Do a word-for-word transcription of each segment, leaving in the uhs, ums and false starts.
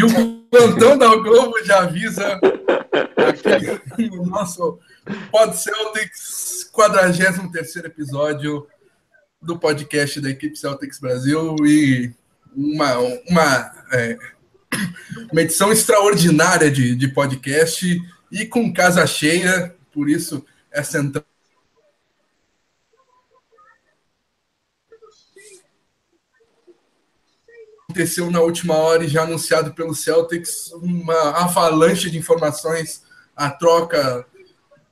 E o plantão da Globo já avisa aqui no nosso Pod Celtics, quadragésimo terceiro episódio do podcast da equipe Celtics Brasil, e uma, uma, é, uma edição extraordinária de, de podcast e com casa cheia, por isso essa entrada. Aconteceu na última hora e já anunciado pelo Celtics, uma avalanche de informações, a troca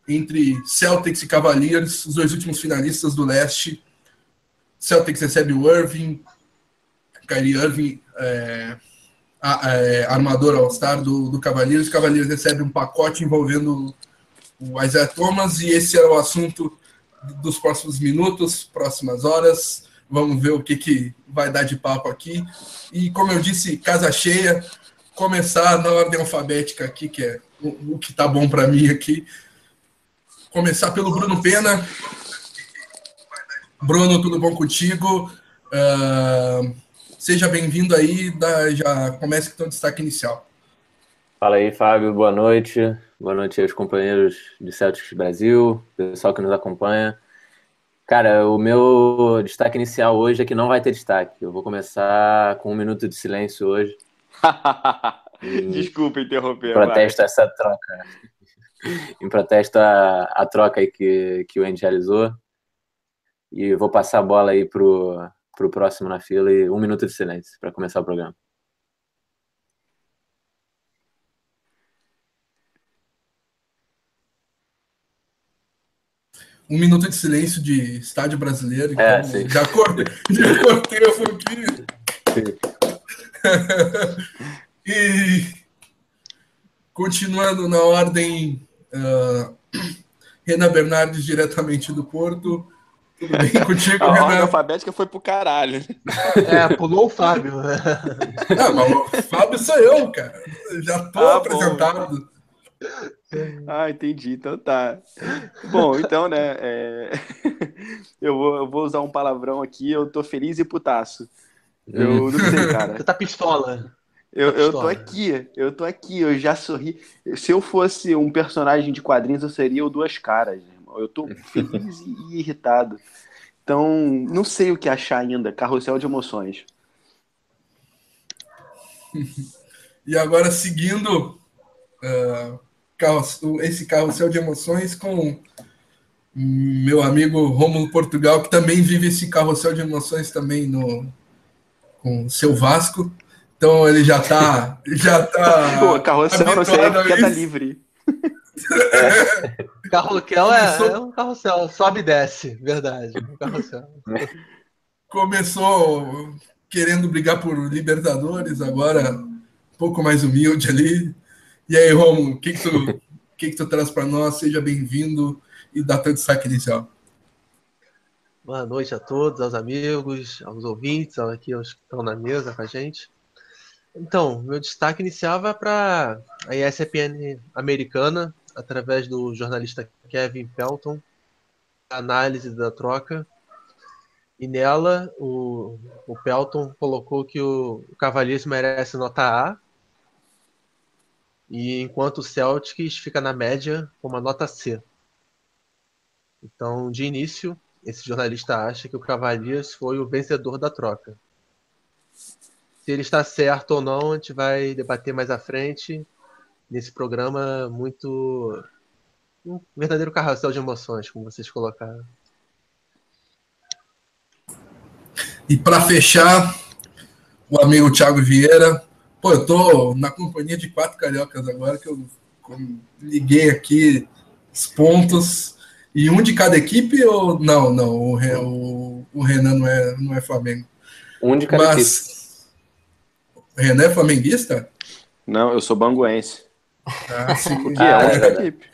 entre Celtics e Cavaliers, os dois últimos finalistas do leste. Celtics recebe o Irving, Kyrie Irving, é, a, é, armador All-Star do, do Cavaliers. Cavaliers recebe um pacote envolvendo o Isaiah Thomas, e esse é o assunto dos próximos minutos, próximas horas. Vamos ver o que, que vai dar de papo aqui. E, como eu disse, casa cheia. Começar na ordem alfabética aqui, que é o, o que tá bom para mim aqui. Começar pelo Bruno Pena. Bruno, tudo bom contigo? Uh, seja bem-vindo aí. Da, já começa com o teu destaque inicial. Fala aí, Fábio. Boa noite. Boa noite aos companheiros de Celtics Brasil, pessoal que nos acompanha. Cara, o meu destaque inicial hoje é que não vai ter destaque. Eu vou começar com um minuto de silêncio hoje. Desculpa interromper. Em protesto a essa troca. Em protesto a, a troca aí que, que o Andy realizou. E vou passar a bola aí pro, pro próximo na fila, e um minuto de silêncio para começar o programa. Um minuto de silêncio de estádio brasileiro. Então é, sim. Já cortei, já cortei a fogueira. E continuando na ordem, uh, Renan Bernardes, diretamente do Porto. Tudo bem contigo, a Renan? A ordem alfabética foi pro caralho. É, pulou o Fábio. Né? Não, mas o Fábio sou eu, cara. Já tô ah, apresentado. Bom. Ah, entendi, então tá bom, então né é... eu, vou, eu vou usar um palavrão aqui, eu tô feliz e putaço, eu não sei, cara. Você tá pistola. Eu, tá pistola. eu tô aqui, eu tô aqui, eu já sorri. Se eu fosse um personagem de quadrinhos, eu seria o Duas Caras, irmão. Eu tô feliz e irritado, então não sei o que achar ainda, carrossel de emoções. E agora, seguindo uh... esse carrossel de emoções, com meu amigo Rômulo Portugal, que também vive esse carrossel de emoções também no, com o seu Vasco. Então ele já tá já tá Pô, carrossel você já tá livre. É. Carroquel é, Começou... é um carrossel, sobe e desce, verdade. Um carrossel. Começou querendo brigar por Libertadores, agora um pouco mais humilde ali. E aí, Romulo, o que que tu, que que tu traz para nós? Seja bem-vindo e dá teu destaque inicial. Boa noite a todos, aos amigos, aos ouvintes, aqui aos que estão na mesa com a gente. Então, meu destaque inicial vai para a E S P N americana, através do jornalista Kevin Pelton, a análise da troca. E nela, o, o Pelton colocou que o, o Cavaliers merece nota A, e enquanto o Celtics fica na média com uma nota C. Então, de início, esse jornalista acha que o Cavaliers foi o vencedor da troca. Se ele está certo ou não, a gente vai debater mais à frente nesse programa muito... um verdadeiro carrossel de emoções, como vocês colocaram. E para fechar, o amigo Thiago Vieira. Pô, eu tô na companhia de quatro cariocas agora, que eu liguei aqui os pontos. E um de cada equipe, ou... Não, não, o, o, o Renan não é, não é Flamengo. Um de cada Mas... equipe. O Renan é flamenguista? Não, eu sou banguense. Ah, sim. Ah, é, é, é, é. Equipe.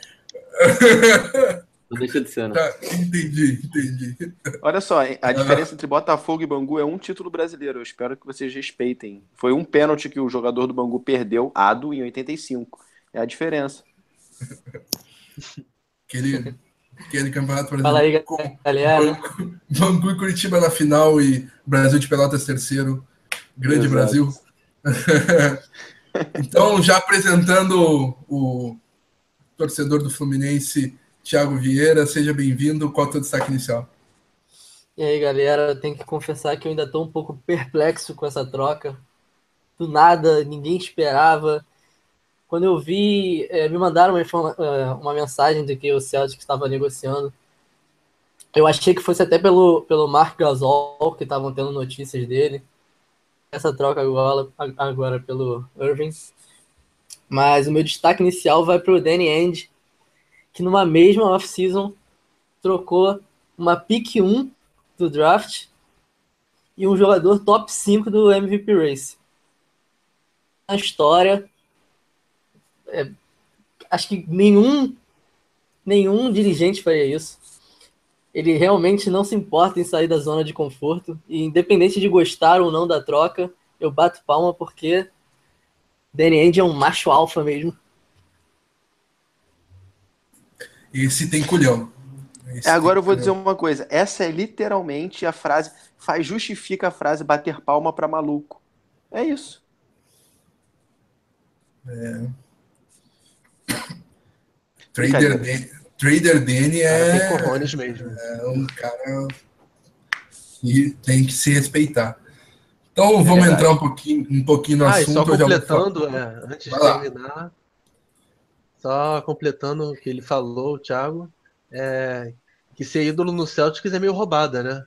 Não deixa de ser, né? Tá, entendi, entendi. Olha só, a diferença entre Botafogo e Bangu é um título brasileiro. Eu espero que vocês respeitem. Foi um pênalti que o jogador do Bangu perdeu, Ado, em oitenta e cinco. É a diferença. Aquele, aquele campeonato brasileiro. Fala aí, com galera. Bangu e Curitiba na final, e Brasil de Pelotas terceiro. Grande Exato. Brasil. Então, já apresentando o torcedor do Fluminense, Thiago Vieira, seja bem-vindo. Qual é o teu destaque inicial? E aí, galera, eu tenho que confessar que eu ainda estou um pouco perplexo com essa troca. Do nada, ninguém esperava. Quando eu vi, é, me mandaram uma, informa- uma mensagem de que o Celtics estava negociando. Eu achei que fosse até pelo, pelo Marc Gasol, que estavam tendo notícias dele. Essa troca agora, agora pelo Irving. Mas o meu destaque inicial vai para o Danny Ainge, que numa mesma off-season trocou uma pick um do draft e um jogador top cinco do M V P Race. A história, é, acho que nenhum, nenhum dirigente faria isso. Ele realmente não se importa em sair da zona de conforto. E independente de gostar ou não da troca, eu bato palma porque Danny Ainge é um macho alfa mesmo. Esse tem culhão. Esse é, agora eu vou culhão. dizer uma coisa. Essa é literalmente a frase, faz, justifica a frase bater palma pra maluco. É isso. É. Trader Danny. Trader Danny é, tem corrones mesmo. É um cara que tem que se respeitar. Então vamos é entrar um pouquinho, um pouquinho no ah, assunto. Só completando, é, antes Vai de lá. terminar, só completando o que ele falou, o Thiago, é, que ser ídolo no Celtics é meio roubada, né?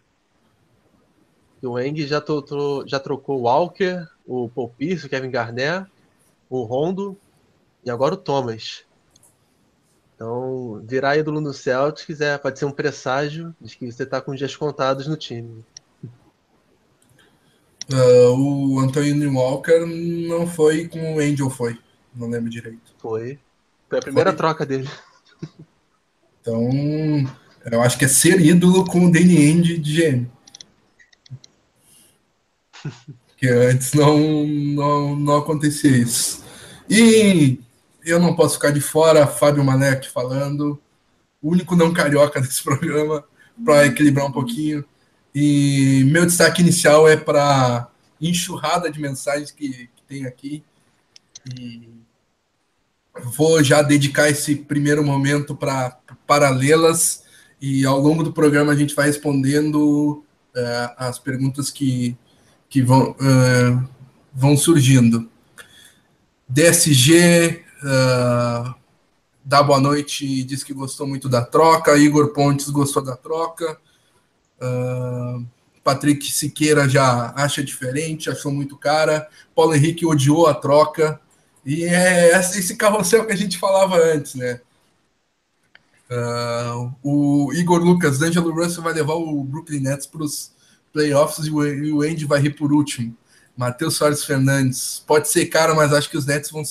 O Ainge já, trocou, já trocou o Walker, o Paul Pierce, o Kevin Garnett, o Rondo e agora o Thomas. Então, virar ídolo no Celtics é, pode ser um presságio de que você está com dias contados no time. Uh, o Anthony Walker não foi com o Angel, foi? Não lembro direito. Foi. Foi a primeira foi. troca dele. Então, eu acho que é ser ídolo com o Danny Ainge de G M. Porque antes não, não, não acontecia isso. E... eu não posso ficar de fora, Fábio Malek falando, o único não carioca desse programa, para equilibrar um pouquinho. E meu destaque inicial é para enxurrada de mensagens que, que tem aqui. E vou já dedicar esse primeiro momento para paralelas e ao longo do programa a gente vai respondendo uh, as perguntas que, que vão, uh, vão surgindo. D S G... Uh, dá boa noite e diz que gostou muito da troca. Igor Pontes gostou da troca. uh, Patrick Siqueira já acha diferente, achou muito cara. Paulo Henrique odiou a troca. E é esse carrossel que a gente falava antes, né? uh, O Igor Lucas, D'Angelo Russell vai levar o Brooklyn Nets para os playoffs e o Ainge vai rir por último. Matheus Soares Fernandes, pode ser cara, mas acho que os Nets vão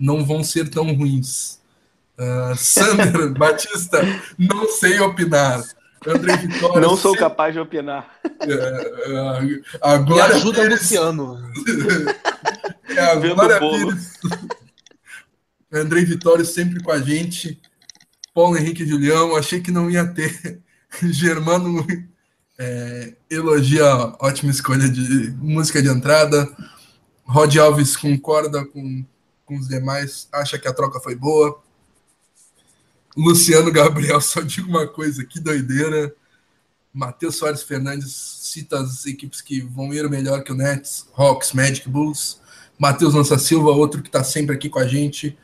não vão ser tão ruins. Uh, Sandra Batista, não sei opinar. André Vitória, não sou se... capaz de opinar. Uh, uh, a Glória Me ajuda, Pires... Luciano. é, a Glória Pires. André Vitória sempre com a gente. Paulo Henrique Julião, achei que não ia ter. Germano é, elogia, ótima escolha de música de entrada. Rod Alves concorda com com os demais, acha que a troca foi boa. Luciano Gabriel, só digo uma coisa, que doideira. Matheus Soares Fernandes cita as equipes que vão ir melhor que o Nets, Hawks, Magic, Bulls. Matheus Lança Silva, outro que está sempre aqui com a gente.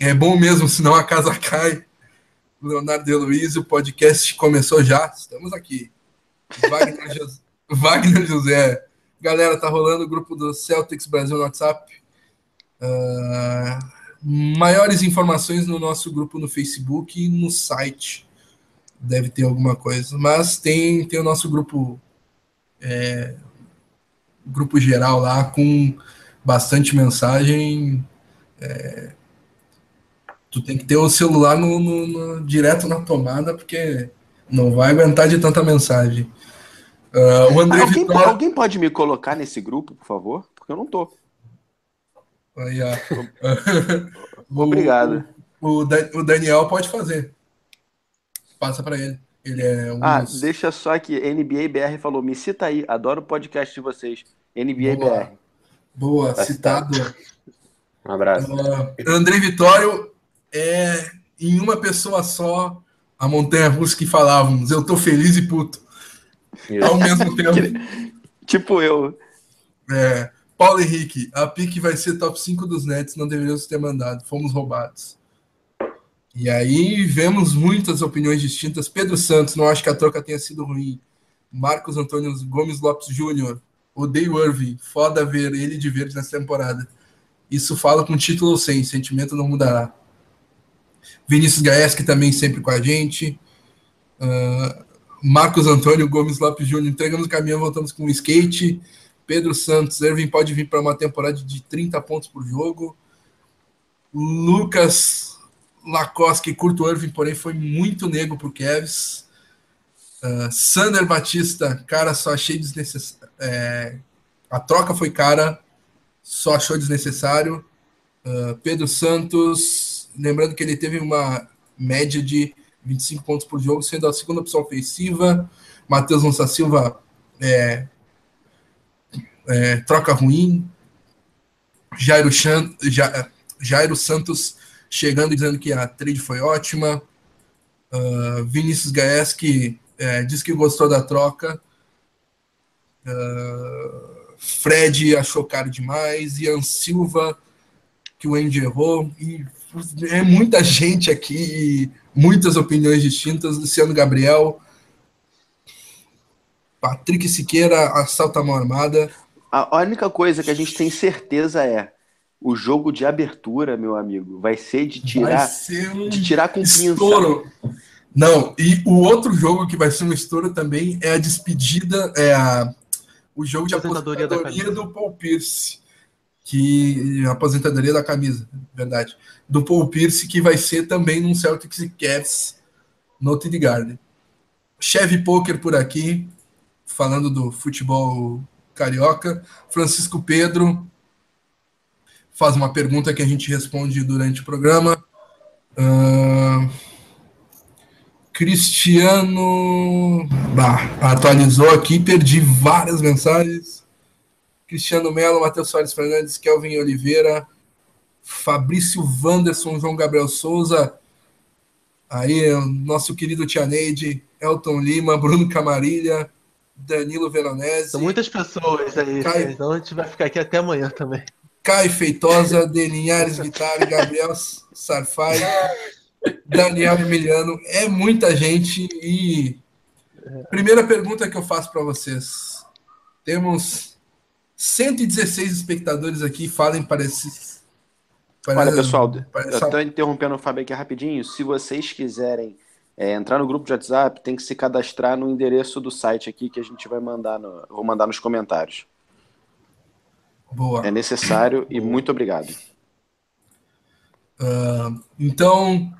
É bom mesmo, senão a casa cai. Leonardo Heloísio, o podcast começou já, estamos aqui. Wagner, José, Wagner José. Galera, tá rolando o grupo do Celtics Brasil no WhatsApp. Uh, maiores informações no nosso grupo no Facebook e no site, deve ter alguma coisa, mas tem, tem o nosso grupo é, grupo geral lá com bastante mensagem. É, tu tem que ter o celular no, no, no, direto na tomada porque não vai aguentar de tanta mensagem. uh, o André alguém, Vitória... alguém pode me colocar nesse grupo, por favor? Porque eu não tô. Aí, ah. o, Obrigado. O, o Daniel pode fazer. Passa pra ele. Ele é um ah, dos... deixa só aqui. N B A B R falou: me cita aí. Adoro o podcast de vocês. N B A B R. Boa, Boa tá citado. citado. Um abraço. Uh, André Vitório é, em uma pessoa só, a montanha-russa que falávamos. Eu tô feliz e puto. Isso. Ao mesmo tempo. Tipo eu. É, Paulo Henrique, a pick vai ser top cinco dos Nets, não deveríamos ter mandado, fomos roubados. E aí vemos muitas opiniões distintas. Pedro Santos, não acho que a troca tenha sido ruim. Marcos Antônio Gomes Lopes Júnior, odeio Irving, foda ver ele de verde nessa temporada. Isso fala com título ou sem, sentimento não mudará. Vinícius Gaeski também sempre com a gente. Uh, Marcos Antônio Gomes Lopes Júnior, entregamos o caminhão, voltamos com o skate. Pedro Santos, Irving pode vir para uma temporada de trinta pontos por jogo. Lucas Lacoste, que curto Irving, porém foi muito nego pro Cavs. Uh, Sander Batista, cara, só achei desnecessário. É, a troca foi cara, só achou desnecessário. Uh, Pedro Santos, lembrando que ele teve uma média de vinte e cinco pontos por jogo, sendo a segunda opção ofensiva. Matheus Lança Silva, é, é, troca ruim. Jairo, Chan, ja, Jairo Santos chegando e dizendo que a trade foi ótima. Uh, Vinícius Gaeski. É, diz que gostou da troca. Uh, Fred achou caro demais. Ian Silva, que o Andy errou. E é muita gente aqui, muitas opiniões distintas. Luciano Gabriel, Patrick Siqueira, assalta a mão armada. A única coisa que a gente tem certeza é o jogo de abertura, meu amigo, vai ser de tirar, ser um de tirar com estouro. Pinça. Não, e o outro jogo que vai ser um estouro também é a despedida, é a, o jogo de aposentadoria, aposentadoria do Paul Pierce, que aposentadoria da camisa, verdade, do Paul Pierce, que vai ser também num Celtics e Cavs no T D Garden. Chevy Poker por aqui, falando do futebol carioca. Francisco Pedro faz uma pergunta que a gente responde durante o programa. Ahn... Uh... Cristiano... Bah, atualizou aqui, perdi várias mensagens. Cristiano Melo, Matheus Soares Fernandes, Kelvin Oliveira, Fabrício Wanderson, João Gabriel Souza, aí nosso querido Tia Neide, Elton Lima, Bruno Camarilha, Danilo Veronese. São muitas pessoas aí, Caio... então a gente vai ficar aqui até amanhã também. Caio Feitosa, Delinhares Vitale, Gabriel Sarfai... Daniel Emiliano, é muita gente. E primeira pergunta que eu faço para vocês: temos cento e dezesseis espectadores aqui. Falem para esses. Olha, pessoal, parece... eu estou interrompendo o Fábio aqui rapidinho. Se vocês quiserem é, entrar no grupo de WhatsApp, tem que se cadastrar no endereço do site aqui que a gente vai mandar, no... vou mandar nos comentários. Boa. É necessário e muito obrigado. Uh, então,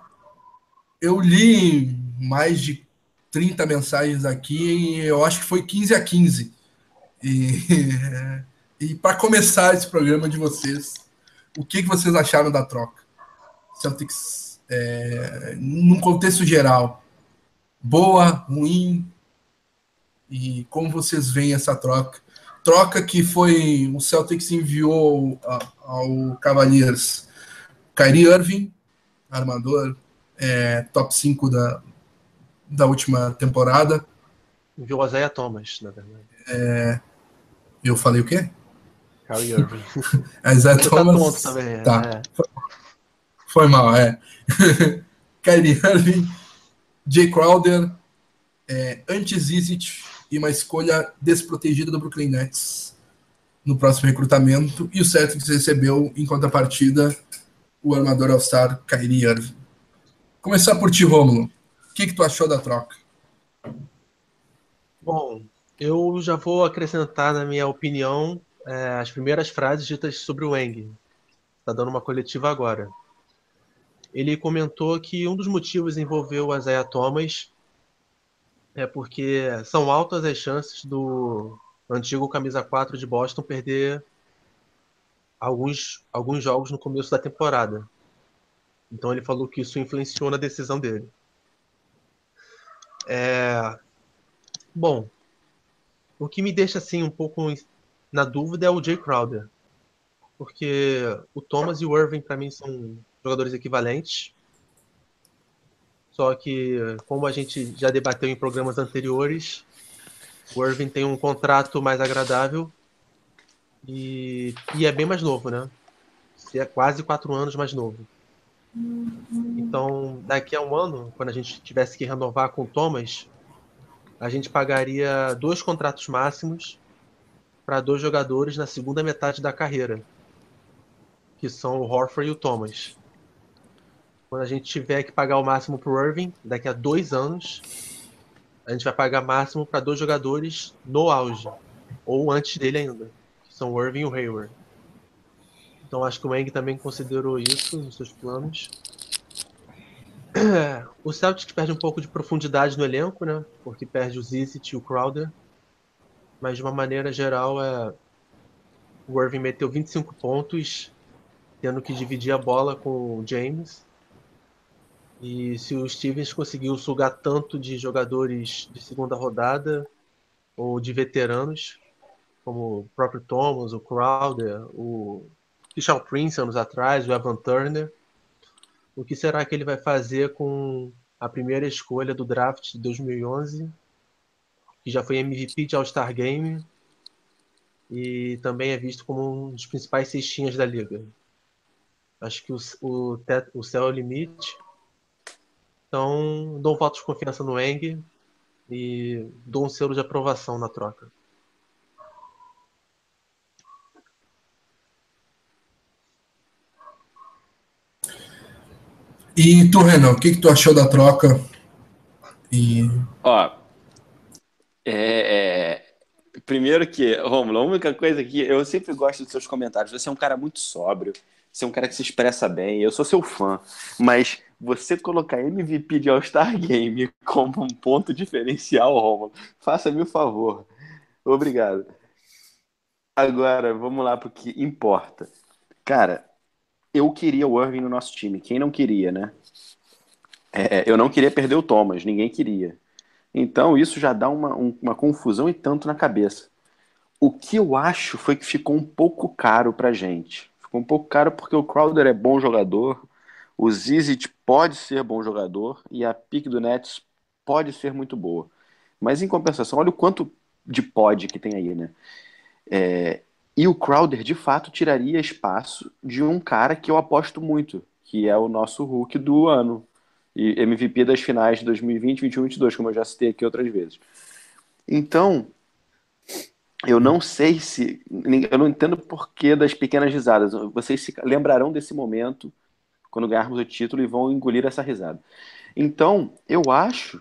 eu li mais de trinta mensagens aqui, e eu acho que foi quinze a quinze. E, e para começar esse programa de vocês, o que, que vocês acharam da troca? Celtics, é, num contexto geral, boa, ruim, e como vocês veem essa troca? Troca que foi, o Celtics enviou a, ao Cavaliers Kyrie Irving, armador, é, top cinco da, da última temporada. Enviou Isaiah Thomas, na verdade. É, eu falei o quê? Kyrie Irving. Isaiah Thomas. Tá tonto também, tá. É. Foi, foi mal, é. Kyrie Irving, Jay Crowder, é, anti-Zizic e uma escolha desprotegida do Brooklyn Nets no próximo recrutamento. E o Celtics recebeu, em contrapartida, o armador All-Star Kyrie Irving. Começar por ti, Rômulo. O que, que tu achou da troca? Bom, eu já vou acrescentar, na minha opinião, é, as primeiras frases ditas sobre o Wang. Está dando uma coletiva agora. Ele comentou que um dos motivos envolveu o Isaiah Thomas é porque são altas as chances do antigo camisa quatro de Boston perder Alguns, alguns jogos no começo da temporada. Então ele falou que isso influenciou na decisão dele. É... Bom, o que me deixa assim um pouco na dúvida é o Jay Crowder. porque o Thomas e o Irving, para mim, são jogadores equivalentes. Só que, como a gente já debateu em programas anteriores, o Irving tem um contrato mais agradável e, e é bem mais novo, né? É quase quatro anos mais novo. Então, daqui a um ano, quando a gente tivesse que renovar com o Thomas, a gente pagaria dois contratos máximos para dois jogadores na segunda metade da carreira, que são o Horford e o Thomas. Quando a gente tiver que pagar o máximo para o Irving, daqui a dois anos, a gente vai pagar máximo para dois jogadores no auge, ou antes dele ainda, que são o Irving e o Hayward. Então acho que o Mang também considerou isso nos seus planos. O Celtics perde um pouco de profundidade no elenco, né? Porque perde o Zizic e o Crowder. Mas de uma maneira geral, é... o Irving meteu vinte e cinco pontos, tendo que dividir a bola com o James. E se o Stevens conseguiu sugar tanto de jogadores de segunda rodada ou de veteranos, como o próprio Thomas, o Crowder, o... Sean Prince anos atrás, o Evan Turner. O que será que ele vai fazer com a primeira escolha do draft de dois mil e onze, que já foi M V P de All-Star Game e também é visto como um dos principais cestinhas da liga? Acho que o, o, teto, o céu é o limite. Então, dou um voto de confiança no Eng e dou um selo de aprovação na troca. E tu, Renan, o que, que tu achou da troca? E... Ó, é, é, primeiro que, Romulo, a única coisa que eu sempre gosto dos seus comentários, você é um cara muito sóbrio, você é um cara que se expressa bem, eu sou seu fã, mas você colocar M V P de All-Star Game como um ponto diferencial, Romulo, faça-me o favor. Obrigado. Agora, vamos lá pro que importa. Cara, eu queria o Irving no nosso time. Quem não queria, né? É, eu não queria perder o Thomas. Ninguém queria. Então, isso já dá uma, um, uma confusão e tanto na cabeça. O que eu acho foi que ficou um pouco caro pra gente. Ficou um pouco caro porque o Crowder é bom jogador, o Zizic pode ser bom jogador e a pick do Nets pode ser muito boa. Mas, em compensação, olha o quanto de pode que tem aí, né? É... E o Crowder, de fato, tiraria espaço de um cara que eu aposto muito, que é o nosso Hulk do ano, e M V P das finais de dois mil e vinte, vinte e um e vinte e dois, como eu já citei aqui outras vezes. Então, eu não sei se... Eu não entendo o porquê das pequenas risadas. Vocês se lembrarão desse momento, quando ganharmos o título, e vão engolir essa risada. Então, eu acho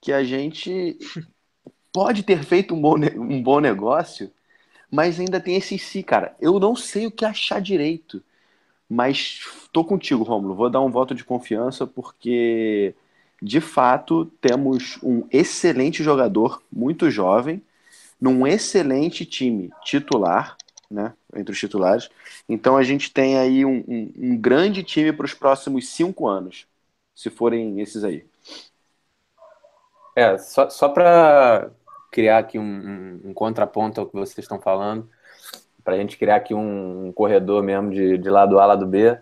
que a gente pode ter feito um bom, ne- um bom negócio, mas ainda tem esse si, cara. Eu não sei o que achar direito. Mas tô contigo, Rômulo. Vou dar um voto de confiança porque, de fato, temos um excelente jogador, muito jovem, num excelente time titular, né? Entre os titulares. Então a gente tem aí um, um, um grande time para os próximos cinco anos, se forem esses aí. É, só, só para... criar aqui um, um, um contraponto ao que vocês estão falando, para a gente criar aqui um, um corredor mesmo de, de lado A, lado B.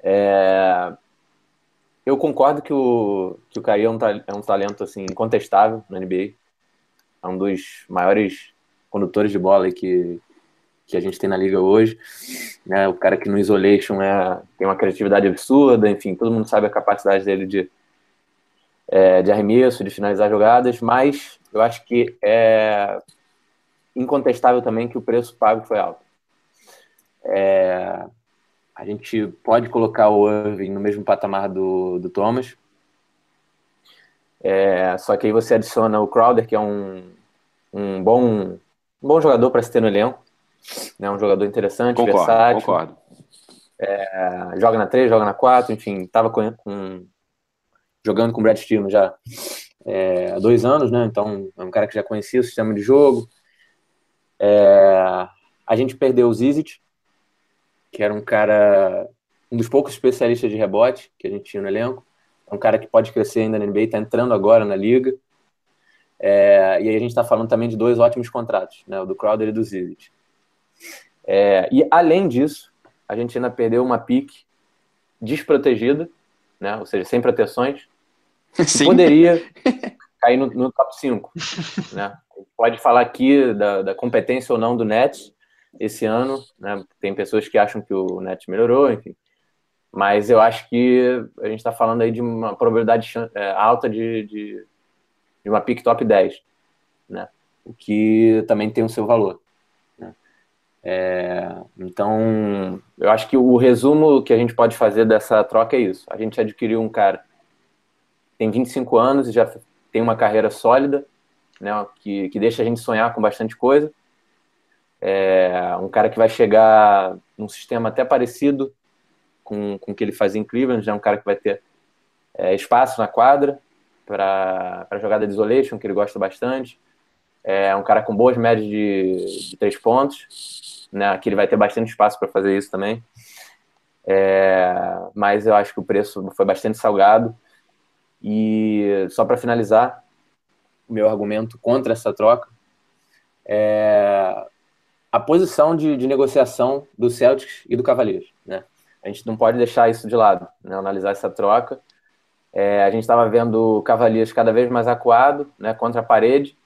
É... Eu concordo que o, que o Kyrie é um, é um talento assim, incontestável na N B A. É um dos maiores condutores de bola que, que a gente tem na liga hoje. Né? O cara que no isolation é, tem uma criatividade absurda, enfim, todo mundo sabe a capacidade dele de, é, de arremesso, de finalizar jogadas, mas eu acho que é incontestável também que o preço pago foi alto. É, a gente pode colocar o Irving no mesmo patamar do, do Thomas, é, só que aí você adiciona o Crowder, que é um, um, bom, um bom jogador para se ter no elenco, né? Um jogador interessante, concordo, versátil. Concordo. É, joga na três, joga na quatro, enfim, estava com, com, jogando com o Brad Stevens já... É, há dois anos, né? Então é um cara que já conhecia o sistema de jogo. É, a gente perdeu o Zizic, que era um cara, um dos poucos especialistas de rebote que a gente tinha no elenco. É um cara que pode crescer ainda na N B A, está entrando agora na liga. É, e aí a gente está falando também de dois ótimos contratos, né? O do Crowder e do Zizic. É, e além disso, a Argentina perdeu uma pique desprotegida, né? Ou seja, sem proteções, que poderia cair no, no top cinco. Né? Pode falar aqui da, da competência ou não do Nets esse ano, né? Tem pessoas que acham que o Nets melhorou, enfim. Mas eu acho que a gente está falando aí de uma probabilidade alta de, de, de uma pick top dez, né? O que também tem o seu valor. Né? É, então, eu acho que o resumo que a gente pode fazer dessa troca é isso. A gente adquiriu um cara que tem vinte e cinco anos e já tem uma carreira sólida, né? que, que deixa a gente sonhar com bastante coisa. É, um cara que vai chegar num sistema até parecido com o que ele fazia em Cleveland, é um cara que vai ter é, espaço na quadra para a jogada de isolation, que ele gosta bastante. É um cara com boas médias de, de três pontos, né, que ele vai ter bastante espaço para fazer isso também. É, mas eu acho que o preço foi bastante salgado. E só para finalizar, o meu argumento contra essa troca é a posição de, de negociação do Celtics e do Cavaliers, né? A gente não pode deixar isso de lado, né? Analisar essa troca. É, a gente estava vendo o Cavaliers cada vez mais acuado, né? Contra a parede,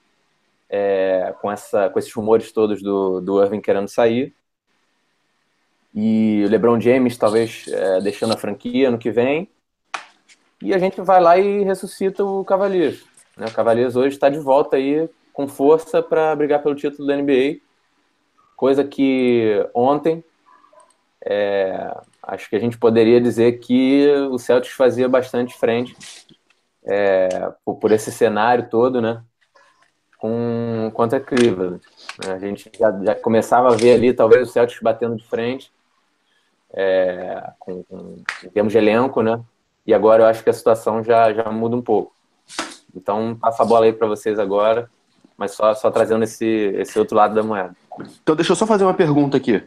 é, com, essa, com esses rumores todos do, do Irving querendo sair. E o LeBron James talvez é, deixando a franquia ano que vem. E a gente vai lá e ressuscita o Cavaliers. Né? O Cavaliers hoje está de volta aí com força para brigar pelo título da N B A. Coisa que ontem... É, acho que a gente poderia dizer que o Celtics fazia bastante frente é, por, por esse cenário todo, né, com, contra a Cleveland. A gente já, já começava a ver ali talvez o Celtics batendo de frente é, com, com, em termos de elenco, né, e agora eu acho que a situação já, já muda um pouco. Então passa a bola aí para vocês agora, mas só, só trazendo esse, esse outro lado da moeda. Então deixa eu só fazer uma pergunta aqui.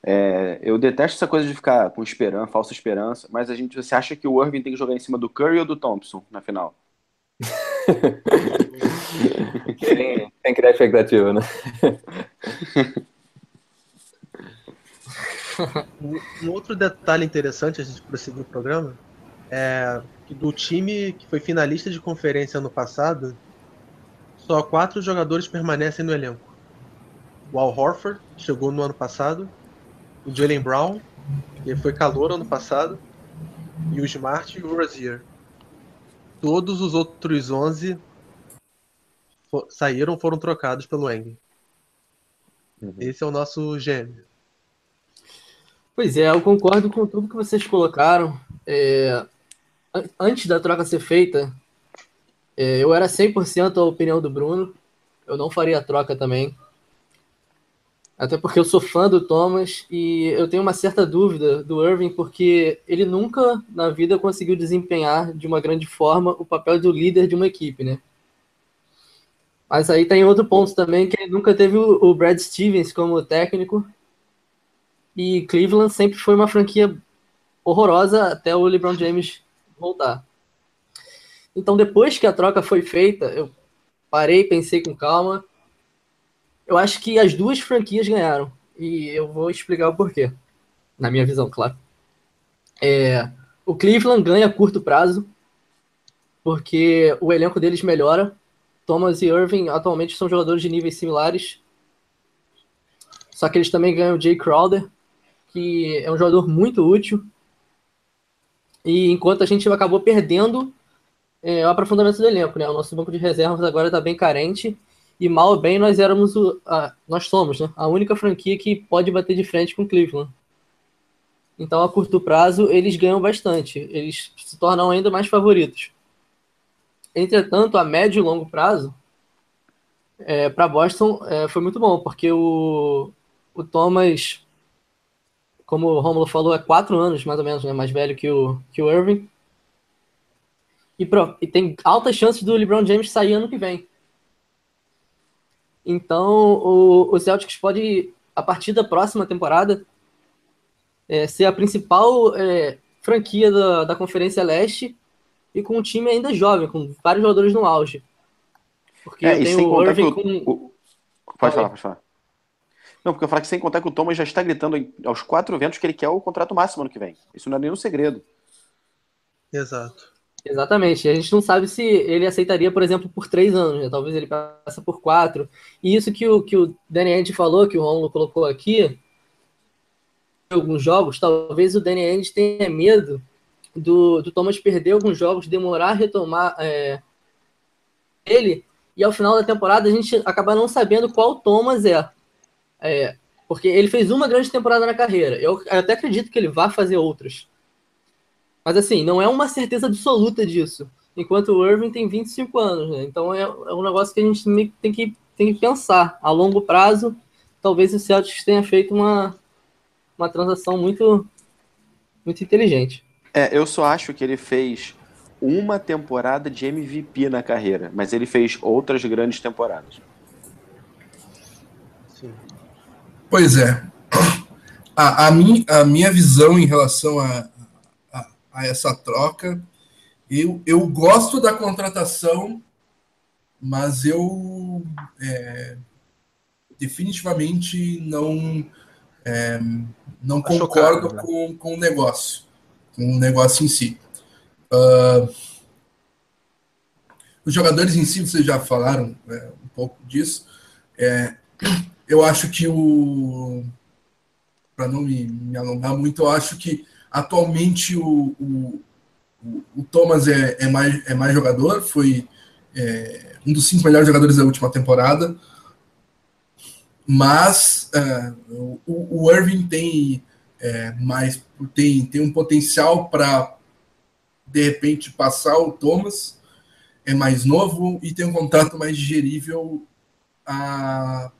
É, eu detesto essa coisa de ficar com esperança, falsa esperança, mas a gente, você acha que o Irving tem que jogar em cima do Curry ou do Thompson na final? tem, tem que criar expectativa, né? Um outro detalhe interessante, a gente prosseguir o programa, é que do time que foi finalista de conferência ano passado, só quatro jogadores permanecem no elenco. O Al Horford chegou no ano passado, o Jaylen Brown, que foi calor ano passado, e o Smart e o Rozier. Todos os outros onze for, saíram, foram trocados pelo Eng. Uhum. Esse é o nosso gêmeo. Pois é, eu concordo com tudo que vocês colocaram. É, antes da troca ser feita, é, eu era cem por cento a opinião do Bruno. Eu não faria a troca também. Até porque eu sou fã do Thomas e eu tenho uma certa dúvida do Irving, porque ele nunca na vida conseguiu desempenhar de uma grande forma o papel do líder de uma equipe, né? Mas aí tem outro ponto também, que ele nunca teve o Brad Stevens como técnico e Cleveland sempre foi uma franquia horrorosa até o LeBron James voltar. Então depois que a troca foi feita, eu parei, pensei com calma. Eu acho que as duas franquias ganharam. E eu vou explicar o porquê. Na minha visão, claro. É, o Cleveland ganha a curto prazo, porque o elenco deles melhora. Thomas e Irving atualmente são jogadores de níveis similares. Só que eles também ganham o Jay Crowder, que é um jogador muito útil. E enquanto a gente acabou perdendo é, o aprofundamento do elenco, né? O nosso banco de reservas agora está bem carente. E mal ou bem, nós éramos o, a, nós somos, né, a única franquia que pode bater de frente com Cleveland. Então, a curto prazo, eles ganham bastante. Eles se tornam ainda mais favoritos. Entretanto, a médio e longo prazo, é, para Boston, é, foi muito bom, porque o, o Thomas, como o Romulo falou, é quatro anos, mais ou menos, né, mais velho que o, que o Irving. E, pro, e tem altas chances do LeBron James sair ano que vem. Então, o, o Celtics pode, a partir da próxima temporada, é, ser a principal é, franquia da, da Conferência Leste e com um time ainda jovem, com vários jogadores no auge. Porque é, tem o Irving o, com... O, pode ah, falar, pode falar. Não, porque eu falo que sem contar que o Thomas já está gritando aos quatro ventos que ele quer o contrato máximo ano que vem. Isso não é nenhum segredo. Exato. Exatamente. E a gente não sabe se ele aceitaria, por exemplo, por três anos, né? Talvez ele passe por quatro. E isso que o, que o Danny Ainge falou, que o Romulo colocou aqui, em alguns jogos, talvez o Danny Ainge tenha medo do, do Thomas perder alguns jogos, demorar a retomar é, ele, e ao final da temporada a gente acabar não sabendo qual Thomas é. é. Porque ele fez uma grande temporada na carreira. Eu, eu até acredito que ele vá fazer outras. Mas assim, não é uma certeza absoluta disso. Enquanto o Irving tem vinte e cinco anos, né? Então é, é um negócio que a gente tem que, tem que pensar. A longo prazo, talvez o Celtics tenha feito uma, uma transação muito, muito inteligente. É, eu só acho que ele fez uma temporada de M V P na carreira, mas ele fez outras grandes temporadas. Sim. Pois é. A, a, minha, a minha visão em relação a, a, a essa troca, eu, eu gosto da contratação, mas eu é, definitivamente não, é, não tá concordo chocado, né? com, com o negócio, com o negócio em si. Uh, os jogadores em si, vocês já falaram é, um pouco disso. É, eu acho que o... Para não me, me alongar muito, eu acho que atualmente o, o, o Thomas é, é, mais, é mais jogador, foi é, um dos cinco melhores jogadores da última temporada. Mas uh, o, o Irving tem, é, mais, tem, tem um potencial para... de repente passar o Thomas, é mais novo e tem um contrato mais digerível a,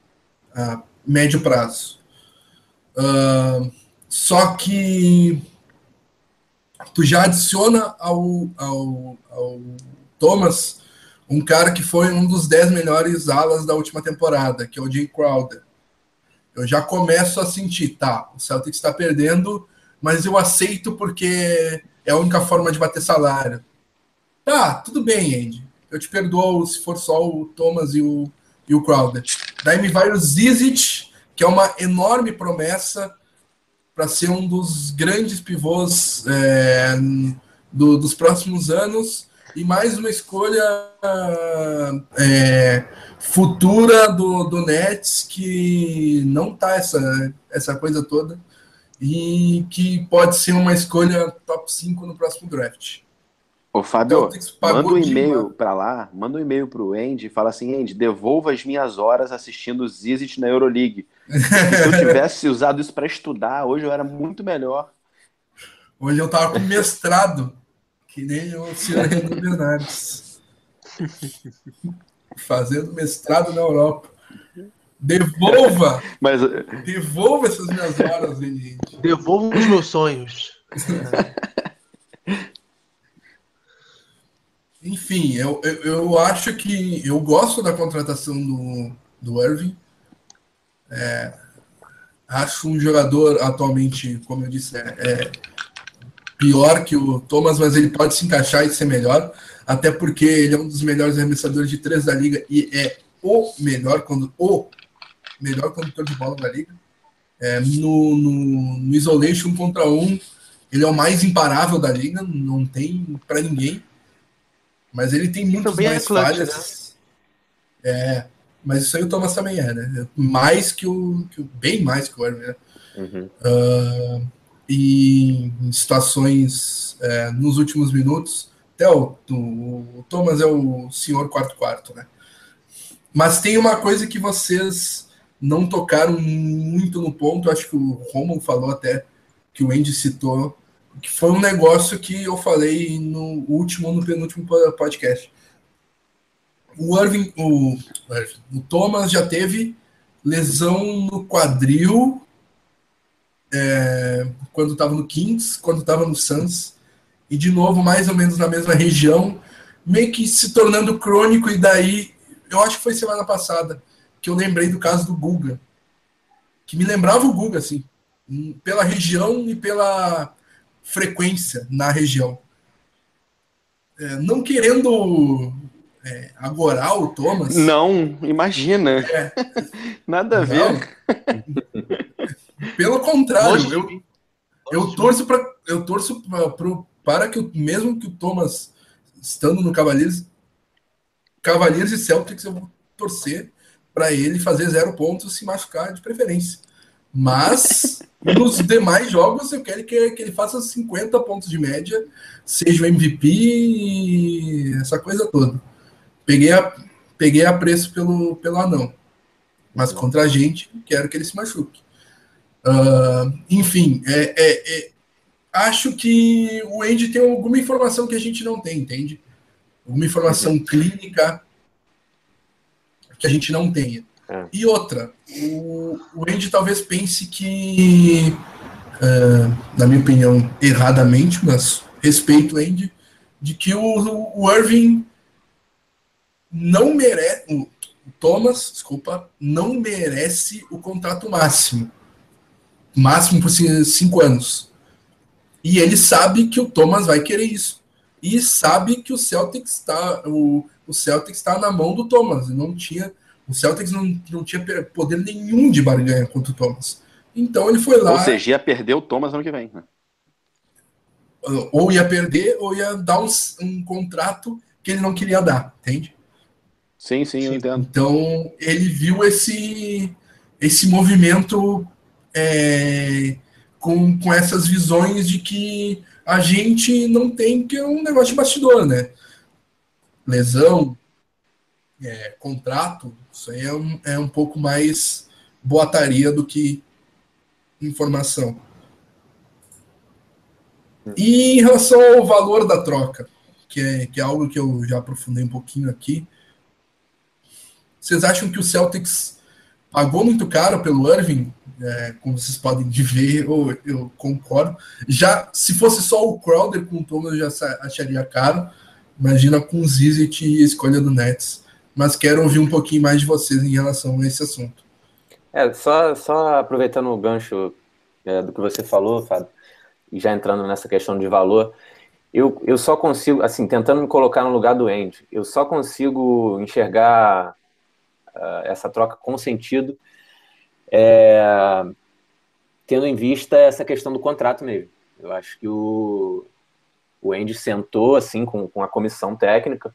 a médio prazo. Uh, só que tu já adiciona ao, ao, ao Thomas um cara que foi um dos dez melhores alas da última temporada, que é o Jay Crowder. Eu já começo a sentir, tá, o Celtics está perdendo, mas eu aceito porque... é a única forma de bater salário. Tá, tudo bem, Andy. Eu te perdoo se for só o Thomas e o, e o Crowder. Daí me vai o Zizic, que é uma enorme promessa para ser um dos grandes pivôs é, do, dos próximos anos e mais uma escolha é, futura do, do Nets que não tá essa, essa coisa toda. E que pode ser uma escolha top cinco no próximo draft. Ô, Fábio, então, manda um e-mail para lá, manda um e-mail para o Andy e fala assim, Andy, devolva as minhas horas assistindo Zizic na Euroleague. Se eu tivesse usado isso para estudar, hoje eu era muito melhor. Hoje eu tava com mestrado, que nem o senhor Renan Bernardes. Fazendo mestrado na Europa. Devolva! Mas... Devolva essas minhas horas, gente. Devolva os meus sonhos. Enfim, eu, eu, eu acho que eu gosto da contratação do, do Irving. É, acho um jogador atualmente, como eu disse, é, é pior que o Thomas, mas ele pode se encaixar e ser melhor. Até porque ele é um dos melhores arremessadores de três da liga e é o melhor quando o melhor condutor de bola da liga. É, no, no, no isolation contra um, ele é o mais imparável da liga, não tem pra ninguém. Mas ele tem muitas mais clutch, falhas. Né? É, mas isso aí o Thomas também é, né? Mais que o... Que o bem mais que o Hermes, né? Uhum. Uh, e em situações é, nos últimos minutos, até o, o, o Thomas é o senhor quarto-quarto, né? Mas tem uma coisa que vocês não tocaram muito no ponto, acho que o Romulo falou até, que o Andy citou, que foi um negócio que eu falei no último ou no penúltimo podcast. O Irving, o, o Thomas já teve lesão no quadril é, quando estava no Kings, quando estava no Suns, e de novo mais ou menos na mesma região, meio que se tornando crônico e daí... Eu acho que foi semana passada que eu lembrei do caso do Guga, que me lembrava o Guga, assim, pela região e pela frequência na região. É, não querendo é, agorar o Thomas? Não, imagina. É. Nada a ver. Pelo contrário, Hoje, eu, eu torço, pra, eu torço pra, pro, para que, o, mesmo que o Thomas, estando no Cavaliers, Cavaliers e Celtics, eu vou torcer para ele fazer zero pontos e se machucar de preferência. Mas, nos demais jogos, eu quero que, que ele faça cinquenta pontos de média, seja o M V P, essa coisa toda. Peguei a, peguei a preço pelo, pelo anão. Mas contra a gente, quero que ele se machuque. Uh, enfim, é, é, é, acho que o Andy tem alguma informação que a gente não tem, entende? Alguma informação é. clínica que a gente não tenha. É. E outra, o, o Andy talvez pense que, uh, na minha opinião, erradamente, mas respeito o Andy, de que o, o Irving não merece, o Thomas, desculpa, não merece o contrato máximo. Máximo por cinco anos. E ele sabe que o Thomas vai querer isso. E sabe que o Celtics está o, o Celtics está na mão do Thomas. Não tinha... O Celtics não, não tinha poder nenhum de barganha contra o Thomas. Então ele foi lá... Ou seja, ia perder o Thomas ano que vem. Né? Ou ia perder, ou ia dar um, um contrato que ele não queria dar, entende? Sim, sim, eu entendo. Então ele viu esse, esse movimento é, com, com essas visões de que a gente não tem, que é um negócio de bastidor, né? Lesão... É, contrato, isso aí é um, é um pouco mais boataria do que informação. E em relação ao valor da troca, que é, que é algo que eu já aprofundei um pouquinho aqui, vocês acham que o Celtics pagou muito caro pelo Irving? É, como vocês podem ver, eu, eu concordo. Já, se fosse só o Crowder com o Thomas, eu já acharia caro. Imagina com o Zizit e a escolha do Nets. Mas quero ouvir um pouquinho mais de vocês em relação a esse assunto. É, só, só aproveitando o gancho é, do que você falou, Fábio, e já entrando nessa questão de valor, eu, eu só consigo, assim, tentando me colocar no lugar do Andy, eu só consigo enxergar uh, essa troca com sentido, é, tendo em vista essa questão do contrato mesmo. Eu acho que o, o Andy sentou, assim, com, com a comissão técnica,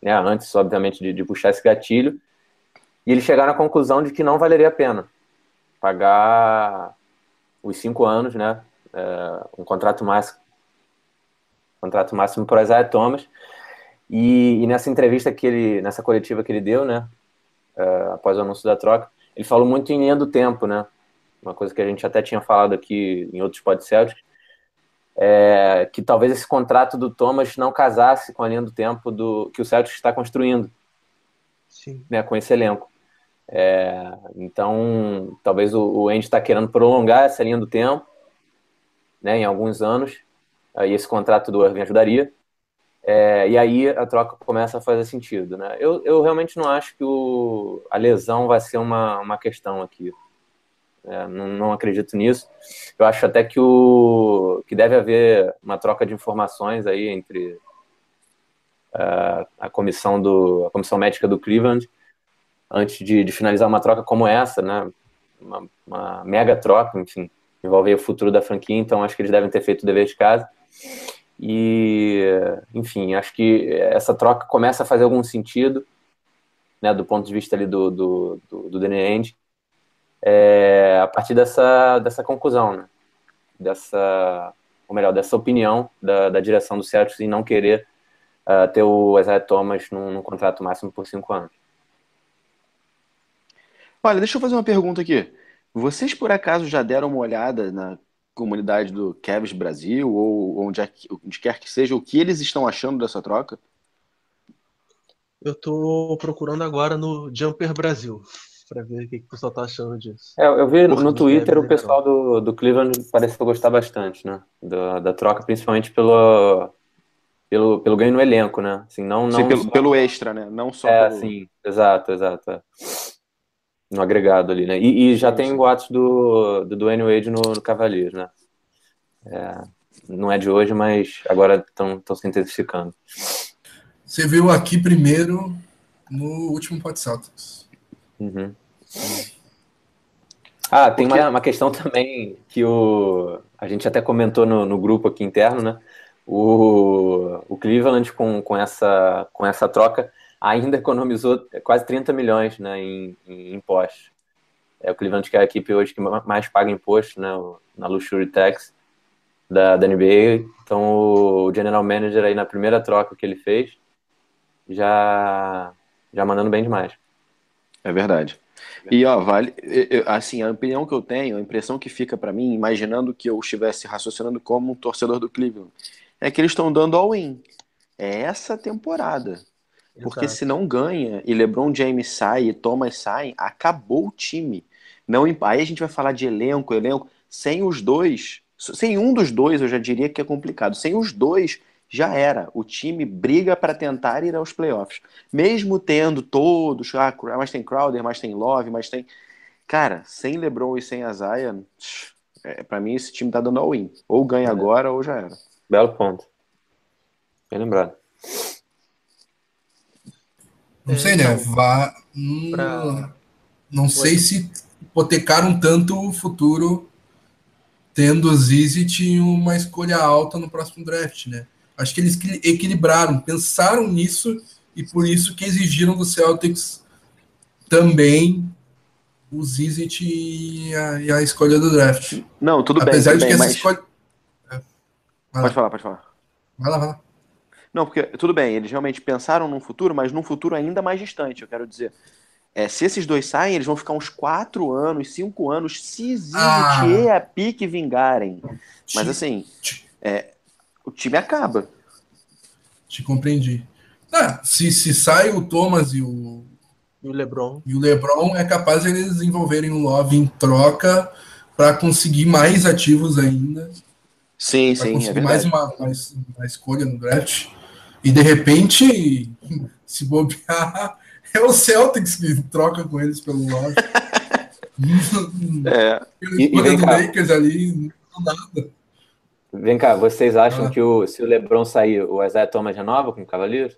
né, antes, obviamente, de, de puxar esse gatilho, e eles chegaram à conclusão de que não valeria a pena pagar os cinco anos, né, é, um contrato máximo, contrato máximo para Isaiah Thomas, e, e nessa entrevista que ele, nessa coletiva que ele deu, né, é, após o anúncio da troca, ele falou muito em linha do tempo, né, uma coisa que a gente até tinha falado aqui em outros podcasts, É, que talvez esse contrato do Thomas não casasse com a linha do tempo do, que o Celtics está construindo, Sim. né, com esse elenco. É, então, talvez o, o Andy está querendo prolongar essa linha do tempo, né, em alguns anos, aí esse contrato do Irving ajudaria, é, e aí a troca começa a fazer sentido. Né? Eu, eu realmente não acho que o, a lesão vai ser uma, uma questão aqui. É, não, não acredito nisso. Eu acho até que, o, que deve haver uma troca de informações aí entre uh, a, comissão do, a comissão médica do Cleveland antes de, de finalizar uma troca como essa, né? Uma, uma mega troca, enfim, envolver o futuro da franquia, então acho que eles devem ter feito o dever de casa. E, enfim, acho que essa troca começa a fazer algum sentido, né, do ponto de vista ali do, do, do, do Danny Ainge. É, a partir dessa, dessa conclusão, né? dessa, ou melhor, dessa opinião da, da direção do Celtics em não querer uh, ter o Isaiah Thomas num, num contrato máximo por cinco anos. Olha, deixa eu fazer uma pergunta aqui. Vocês, por acaso, já deram uma olhada na comunidade do Cavs Brasil ou onde, é, onde quer que seja, o que eles estão achando dessa troca? Eu tô procurando agora no Jumper Brasil. Pra ver o que, que o pessoal tá achando disso. É, eu vi no Twitter o pessoal do, do Cleveland pareceu gostar bastante, né? Da, da troca, principalmente pelo, pelo, pelo ganho no elenco, né? Assim, não, não Sim, pelo, só... pelo extra, né? Não só é, pelo... Sim, exato, exato. É. No agregado ali, né? E, e já sim, tem sim. boatos do, do Dwyane Wade no, no Cavaliers, né? É, não é de hoje, mas agora estão se intensificando. Você viu aqui primeiro no último Pod Celtics. Uhum. Ah, tem Porque... uma, uma questão também que o, a gente até comentou no, no grupo aqui interno, né? O, o Cleveland com, com, essa, com essa troca ainda economizou quase trinta milhões, né, em, em impostos. É o Cleveland que é a equipe hoje que mais paga imposto, né, na Luxury Tax da, da N B A. Então o General Manager aí na primeira troca que ele fez já, já mandando bem demais. É verdade. E, ó, vale, assim, a opinião que eu tenho, a impressão que fica pra mim, imaginando que eu estivesse raciocinando como um torcedor do Cleveland, é que eles estão dando all-in. É essa temporada. Porque Exato. Se não ganha e LeBron James sai e Thomas sai, acabou o time. Não, aí a gente vai falar de elenco, elenco. Sem os dois, sem um dos dois eu já diria que é complicado. Sem os dois já era. O time briga para tentar ir aos playoffs. Mesmo tendo todos, ah, mas tem Crowder, mas tem Love, mas tem... Cara, sem LeBron e sem Isaiah, é, para mim esse time tá dando all-in. Ou ganha é. agora ou já era. Belo ponto. Bem lembrado. Não sei, né? Vá... Hum, pra... Não sei Foi. se hipotecaram tanto o futuro tendo Zizit e uma escolha alta no próximo draft, né? Acho que eles equilibraram, pensaram nisso e por isso que exigiram do Celtics também o Zizit e a, e a escolha do draft. Não, tudo Apesar bem, tudo de que bem, essa mas... escolha... É. Pode falar, pode falar. Vai lá, vai lá. Não, porque, tudo bem, eles realmente pensaram num futuro, mas num futuro ainda mais distante, eu quero dizer. É, se esses dois saem, eles vão ficar uns quatro anos, cinco anos, se exigir ah. e a pique vingarem. Mas te, assim, te, é, o time acaba. Te compreendi. Ah, se, se sai o Thomas e o, e o LeBron, e o LeBron é capaz de eles desenvolverem o Love em troca para conseguir mais ativos ainda. Sim, pra sim, é verdade. Mais uma, mais uma escolha no draft. E de repente, se bobear, é o Celtics que troca com eles pelo Love. É. E, e vem do cá. Lakers ali, não nada. Vem cá, vocês acham ah. que o, se o LeBron sair, o Isaiah Thomas renova com o Cavaliers?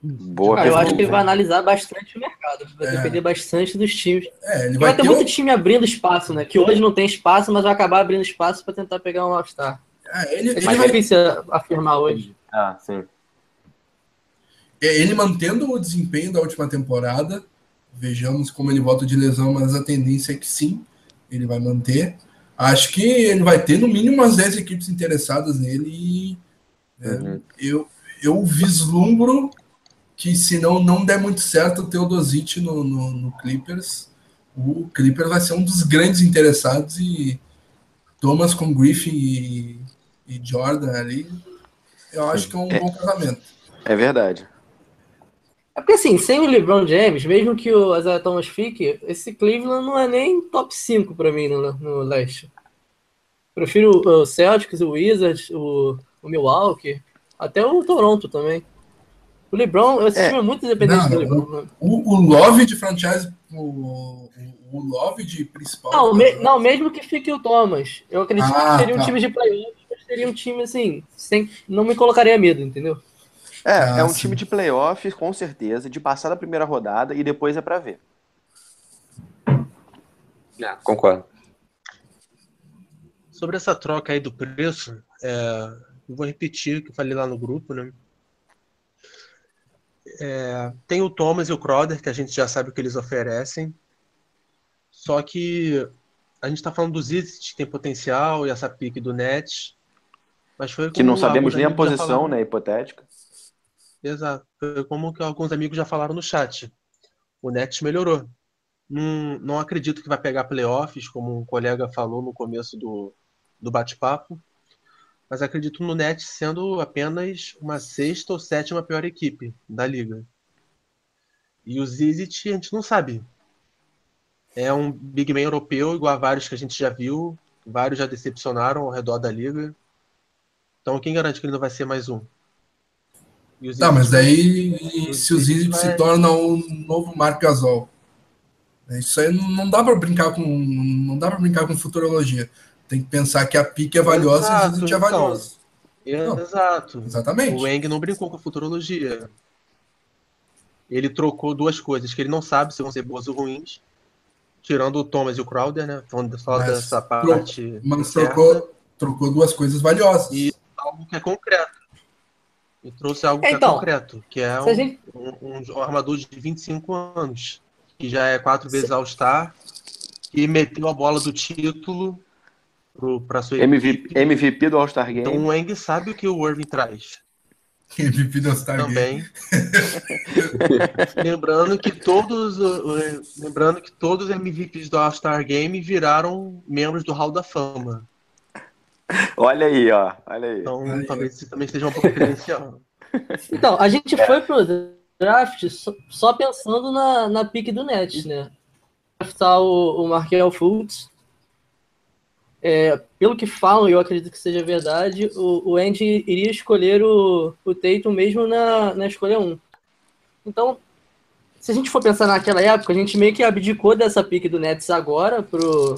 Boa. Eu acho que ele vai analisar bastante o mercado, vai é. depender bastante dos times. É, ele vai, vai ter muito um... time abrindo espaço, né? Que hoje não tem espaço, mas vai acabar abrindo espaço para tentar pegar um All-Star. É, ele, ele mas vai se afirmar hoje. Ah, sim. É, ele mantendo o desempenho da última temporada, vejamos como ele volta de lesão, mas a tendência é que sim, ele vai manter. Acho que ele vai ter no mínimo umas dez equipes interessadas nele e é, uhum. eu, eu vislumbro que se não, não der muito certo o Teodosic no, no, no Clippers, o Clippers vai ser um dos grandes interessados e Thomas com Griffin e, e Jordan ali, eu acho que é um é, bom casamento. É verdade. É porque assim, sem o LeBron James, mesmo que o Isaiah Thomas fique, esse Cleveland não é nem top cinco para mim no, no leste. Prefiro o Celtics, o Wizards, o, o Milwaukee, até o Toronto também. O LeBron, eu assisti é. muito independente não, do LeBron. O, o Love de franchise, o, o Love de principal... Não, me, não, mesmo que fique o Thomas. Eu acredito ah, que seria um tá. time de playoffs, mas seria um time assim, sem, não me colocaria medo, entendeu? É, ah, é um sim. time de playoffs, com certeza, de passar da primeira rodada e depois é pra ver. É, concordo. Sobre essa troca aí do preço, é, eu vou repetir o que eu falei lá no grupo, né? É, tem o Thomas e o Crowder, que a gente já sabe o que eles oferecem. Só que a gente está falando dos Zizit, tem potencial, e essa pique do Nets. Mas foi que não sabemos nem a posição, né? Hipotética. Exato. Foi como que alguns amigos já falaram no chat. O Nets melhorou. Não, não acredito que vai pegar playoffs, como um colega falou no começo do, do bate-papo. Mas acredito no Nets sendo apenas uma sexta ou sétima pior equipe da liga. E o Zizit a gente não sabe. É um big man europeu, igual a vários que a gente já viu. Vários já decepcionaram ao redor da liga. Então quem garante que ele não vai ser mais um? E o Zizit, tá, mas daí se o Zizit vai... se torna um novo Marc Gasol. Isso aí não dá para brincar com não dá para brincar com futurologia. Tem que pensar que a pique é valiosa Exato, e o Zizit é então, valioso. Não, exato. Exatamente. O Eng não brincou com a futurologia. Ele trocou duas coisas que ele não sabe se vão ser boas ou ruins. Tirando o Thomas e o Crowder, né? Falando só mas dessa parte. Mas trocou, trocou duas coisas valiosas. E algo que é concreto. E trouxe algo então, que é concreto, que é um, gente... um, um armador de vinte e cinco anos, que já é quatro vezes All-Star, e meteu a bola do título para sua M V P, equipe. M V P do All-Star Game. Então o Wang sabe o que o Irving traz. M V P do All-Star também. Game. lembrando, que todos, lembrando que todos os M V Ps do All-Star Game viraram membros do Hall da Fama. Olha aí, ó. Olha aí. Então, Olha talvez aí. também esteja um pouco credencial. Então, a gente foi pro draft só, só pensando na, na pick do Nets, né? Draftar o, o Markel Fultz. É, pelo que falam, eu acredito que seja verdade, o, o Andy iria escolher o, o Tatum mesmo na, na escolha um. Então, se a gente for pensar naquela época, a gente meio que abdicou dessa pick do Nets agora pro,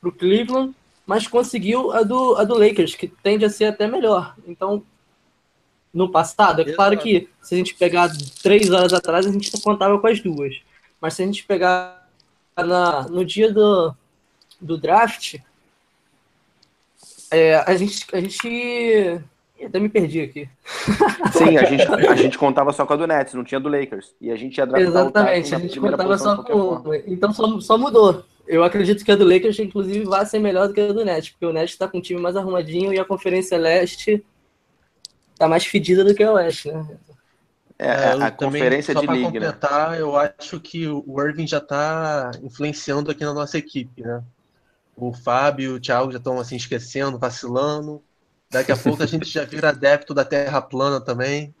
pro Cleveland, mas conseguiu a do, a do Lakers, que tende a ser até melhor. Então, no passado, é claro que se a gente pegar três horas atrás, a gente contava com as duas. Mas se a gente pegar na, no dia do, do draft, é, a gente... A gente... Eu até me perdi aqui. Sim, a gente, a gente contava só com a do Nets, não tinha do Lakers. E a gente ia draftar Exatamente, o a gente contava só com... Então só, só mudou. Eu acredito que a do Lakers, inclusive, vai ser melhor do que a do Nets, porque o Nets está com um time mais arrumadinho e a Conferência Leste está mais fedida do que a Oeste, né? É, é a também, Conferência de Liga. Só para completar, né? Eu acho que o Irving já está influenciando aqui na nossa equipe, né? O Fábio e o Thiago já estão assim, esquecendo, vacilando. Daqui a pouco a gente já vira adepto da Terra Plana também.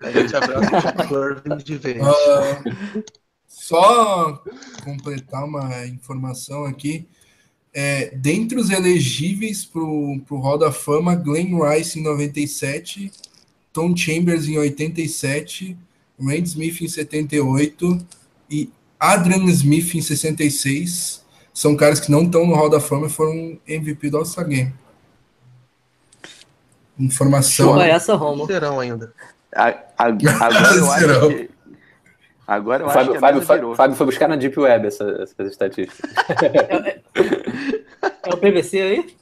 A gente abraça o Irving de vez. Uh... Só completar uma informação aqui. É, dentre os elegíveis para o Hall da Fama, Glenn Rice em noventa e sete, Tom Chambers em oitenta e sete, Rand Smith em setenta e oito e Adrian Smith em sessenta e seis. São caras que não estão no Hall da Fama e foram M V P do All-Star Game. Informação. Chupa essa, Romo. Serão ainda. A, a, agora eu acho que... Agora eu Fábio, acho que Fábio, Fábio, Fábio foi buscar na Deep Web essas essa estatísticas. É, é o P V C aí?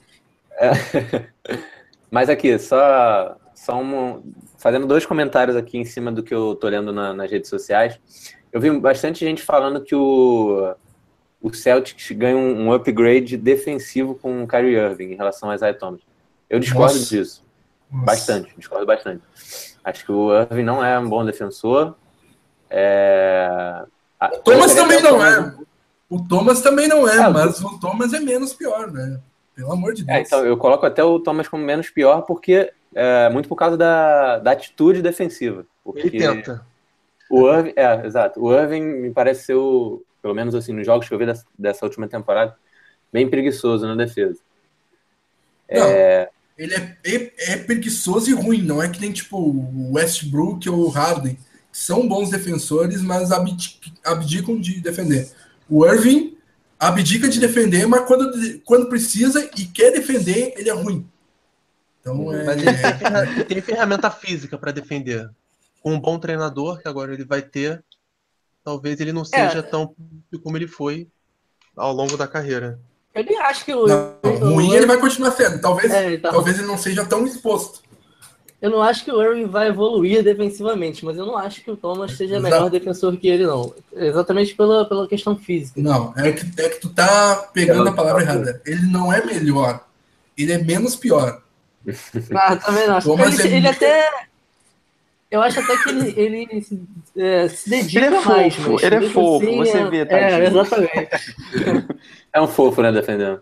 É. Mas aqui, só, só um, fazendo dois comentários aqui em cima do que eu tô lendo na, nas redes sociais. Eu vi bastante gente falando que o, o Celtics ganha um, um upgrade defensivo com o Kyrie Irving em relação a Isaiah Thomas. Eu discordo Nossa. disso. Nossa. Bastante, discordo bastante. Acho que o Irving não é um bom defensor. É... O Thomas também não é. O Thomas também não é, é mas o... o Thomas é menos pior, né? Pelo amor de Deus. É, então, eu coloco até o Thomas como menos pior porque é, muito por causa da, da atitude defensiva. Ele tenta. O Irving, é, exato. O Irving me parece ser, o, pelo menos assim, nos jogos que eu vi dessa, dessa última temporada, bem preguiçoso na defesa. Não. É... Ele é, é, é preguiçoso e ruim, não é que nem tipo o Westbrook ou o Harden. São bons defensores, mas abdicam de defender. O Irving abdica de defender, mas quando, quando precisa e quer defender, ele é ruim. Então é... Mas ele tem, ferra... ele tem ferramenta física para defender. Com um bom treinador, que agora ele vai ter, talvez ele não seja é. tão como ele foi ao longo da carreira. Eu nem acho que o... Não, ruim o... ele vai continuar sendo. Talvez, é, então... talvez ele não seja tão exposto. Eu não acho que o Irving vai evoluir defensivamente, mas eu não acho que o Thomas seja melhor Exato. defensor que ele, não. Exatamente pela, pela questão física. Não, é que, é que tu tá pegando é a palavra tá errada. Ele não é melhor. Ele é menos pior. Ah, também não. Thomas ele, é... ele até... Eu acho até que ele, ele é, se dedica ele é mais. Fofo, mas ele é fofo, assim, você é... vê, tá? É, exatamente. É um fofo, né, defendendo.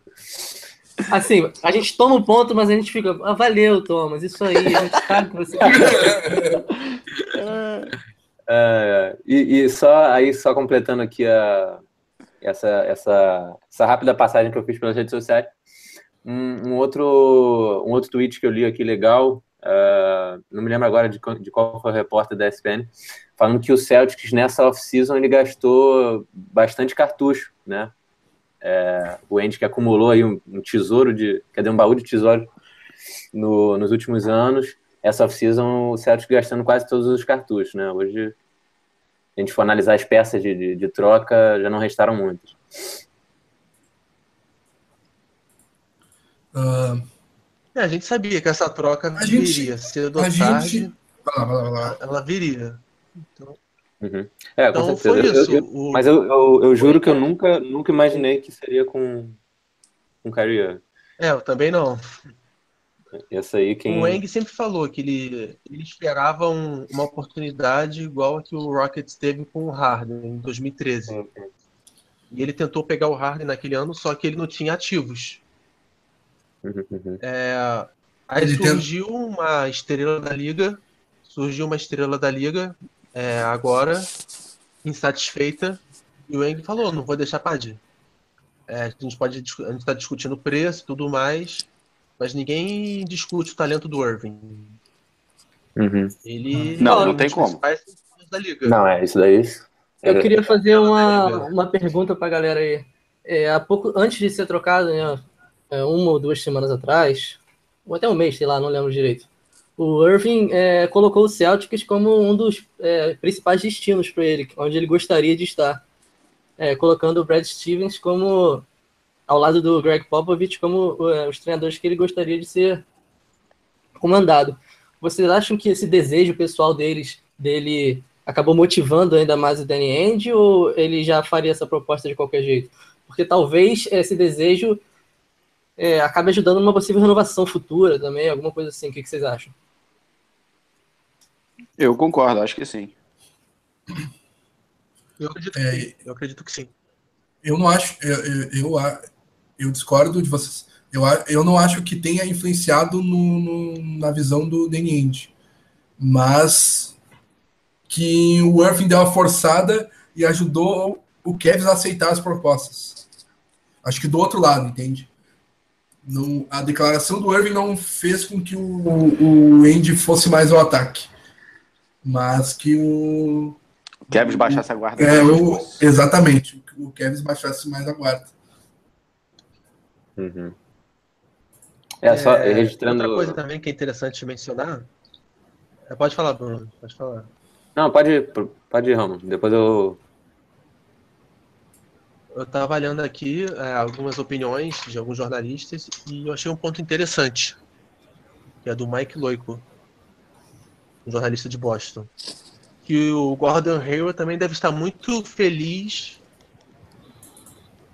Assim, a gente toma um ponto, mas a gente fica, ah, valeu, Thomas, isso aí, a gente sabe que você... uh, e, e só aí, só completando aqui a, essa, essa, essa rápida passagem que eu fiz pelas redes sociais, um, um, outro, um outro tweet que eu li aqui legal, uh, não me lembro agora de, de qual foi o repórter da E S P N, falando que o Celtics nessa off-season ele gastou bastante cartucho, né? É, o Andy que acumulou aí um, um tesouro de... Cadê um baú de tesouro no, nos últimos anos, essa off-season o Celtics gastando quase todos os cartuchos, né? Hoje, a gente for analisar as peças de, de, de troca, já não restaram muitas. Uh, é, a gente sabia que essa troca a viria, gente, cedo ou tarde, gente... vai lá, vai lá, vai lá. Ela viria. Então... Uhum. É, então, com certeza. Foi isso, eu, eu, o... Mas eu, eu, eu juro que eu nunca, nunca imaginei que seria com com Kyrie Irving. É, eu também não. Essa aí quem... O Ainge sempre falou que ele, ele esperava um, uma oportunidade igual a que o Rockets teve com o Harden em dois mil e treze. Uhum. E ele tentou pegar o Harden naquele ano, só que ele não tinha ativos. Uhum. É, aí ele surgiu tem... uma estrela da liga, surgiu uma estrela da liga, É, agora, insatisfeita, e o Ainge falou, não vou deixar padir. É, a gente pode a gente está discutindo o preço e tudo mais, mas ninguém discute o talento do Irving. Uhum. Ele não, não, não tem como. Da liga. Não, é isso daí. Eu queria fazer uma, uma pergunta para a galera aí. É, há pouco, antes de ser trocado, né, uma ou duas semanas atrás, ou até um mês, sei lá, não lembro direito, o Irving é, colocou o Celtics como um dos é, principais destinos para ele, onde ele gostaria de estar, é, colocando o Brad Stevens como, ao lado do Greg Popovich, como é, os treinadores que ele gostaria de ser comandado. Vocês acham que esse desejo pessoal deles, dele acabou motivando ainda mais o Danny Ainge, ou ele já faria essa proposta de qualquer jeito? Porque talvez esse desejo é, acabe ajudando numa possível renovação futura também, alguma coisa assim. O que, que vocês acham? Eu concordo, acho que sim. Eu acredito, é, que, eu acredito que sim. Eu não acho, eu, eu, eu, eu discordo de vocês. Eu, eu não acho que tenha influenciado no, no, na visão do Danny Ainge, mas que o Irving deu uma forçada e ajudou o Cavs a aceitar as propostas. Acho que do outro lado, entende? Não, a declaração do Irving não fez com que o, o, o Ainge fosse mais ao ataque. Mas que o... o Cavs baixasse a guarda. É, o, exatamente. O Cavs baixasse mais a guarda. Uhum. É, só é, registrando... Outra coisa também que é interessante mencionar... É, pode falar, Bruno. Pode falar. Não, pode, pode ir, Ramon. Depois eu... Eu estava olhando aqui é, algumas opiniões de alguns jornalistas e eu achei um ponto interessante. Que é do Mike Loico, um jornalista de Boston, que o Gordon Hayward também deve estar muito feliz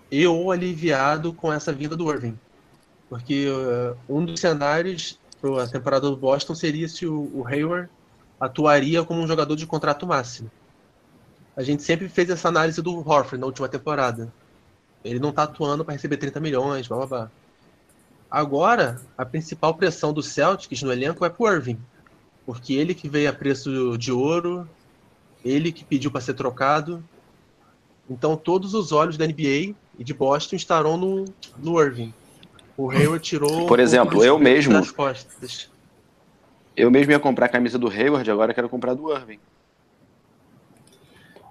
e ou aliviado com essa vinda do Irving, porque uh, um dos cenários para a temporada do Boston seria se o, o Hayward atuaria como um jogador de contrato máximo. A gente sempre fez essa análise do Horford na última temporada. Ele não está atuando para receber trinta milhões, blá blá blá. Agora, a principal pressão do Celtics no elenco é para o Irving, porque ele que veio a preço de ouro, ele que pediu para ser trocado. Então todos os olhos da N B A e de Boston estarão no, no Irving. O Hayward tirou... Por exemplo, eu mesmo... Costas. Eu mesmo ia comprar a camisa do Hayward, agora quero comprar do Irving.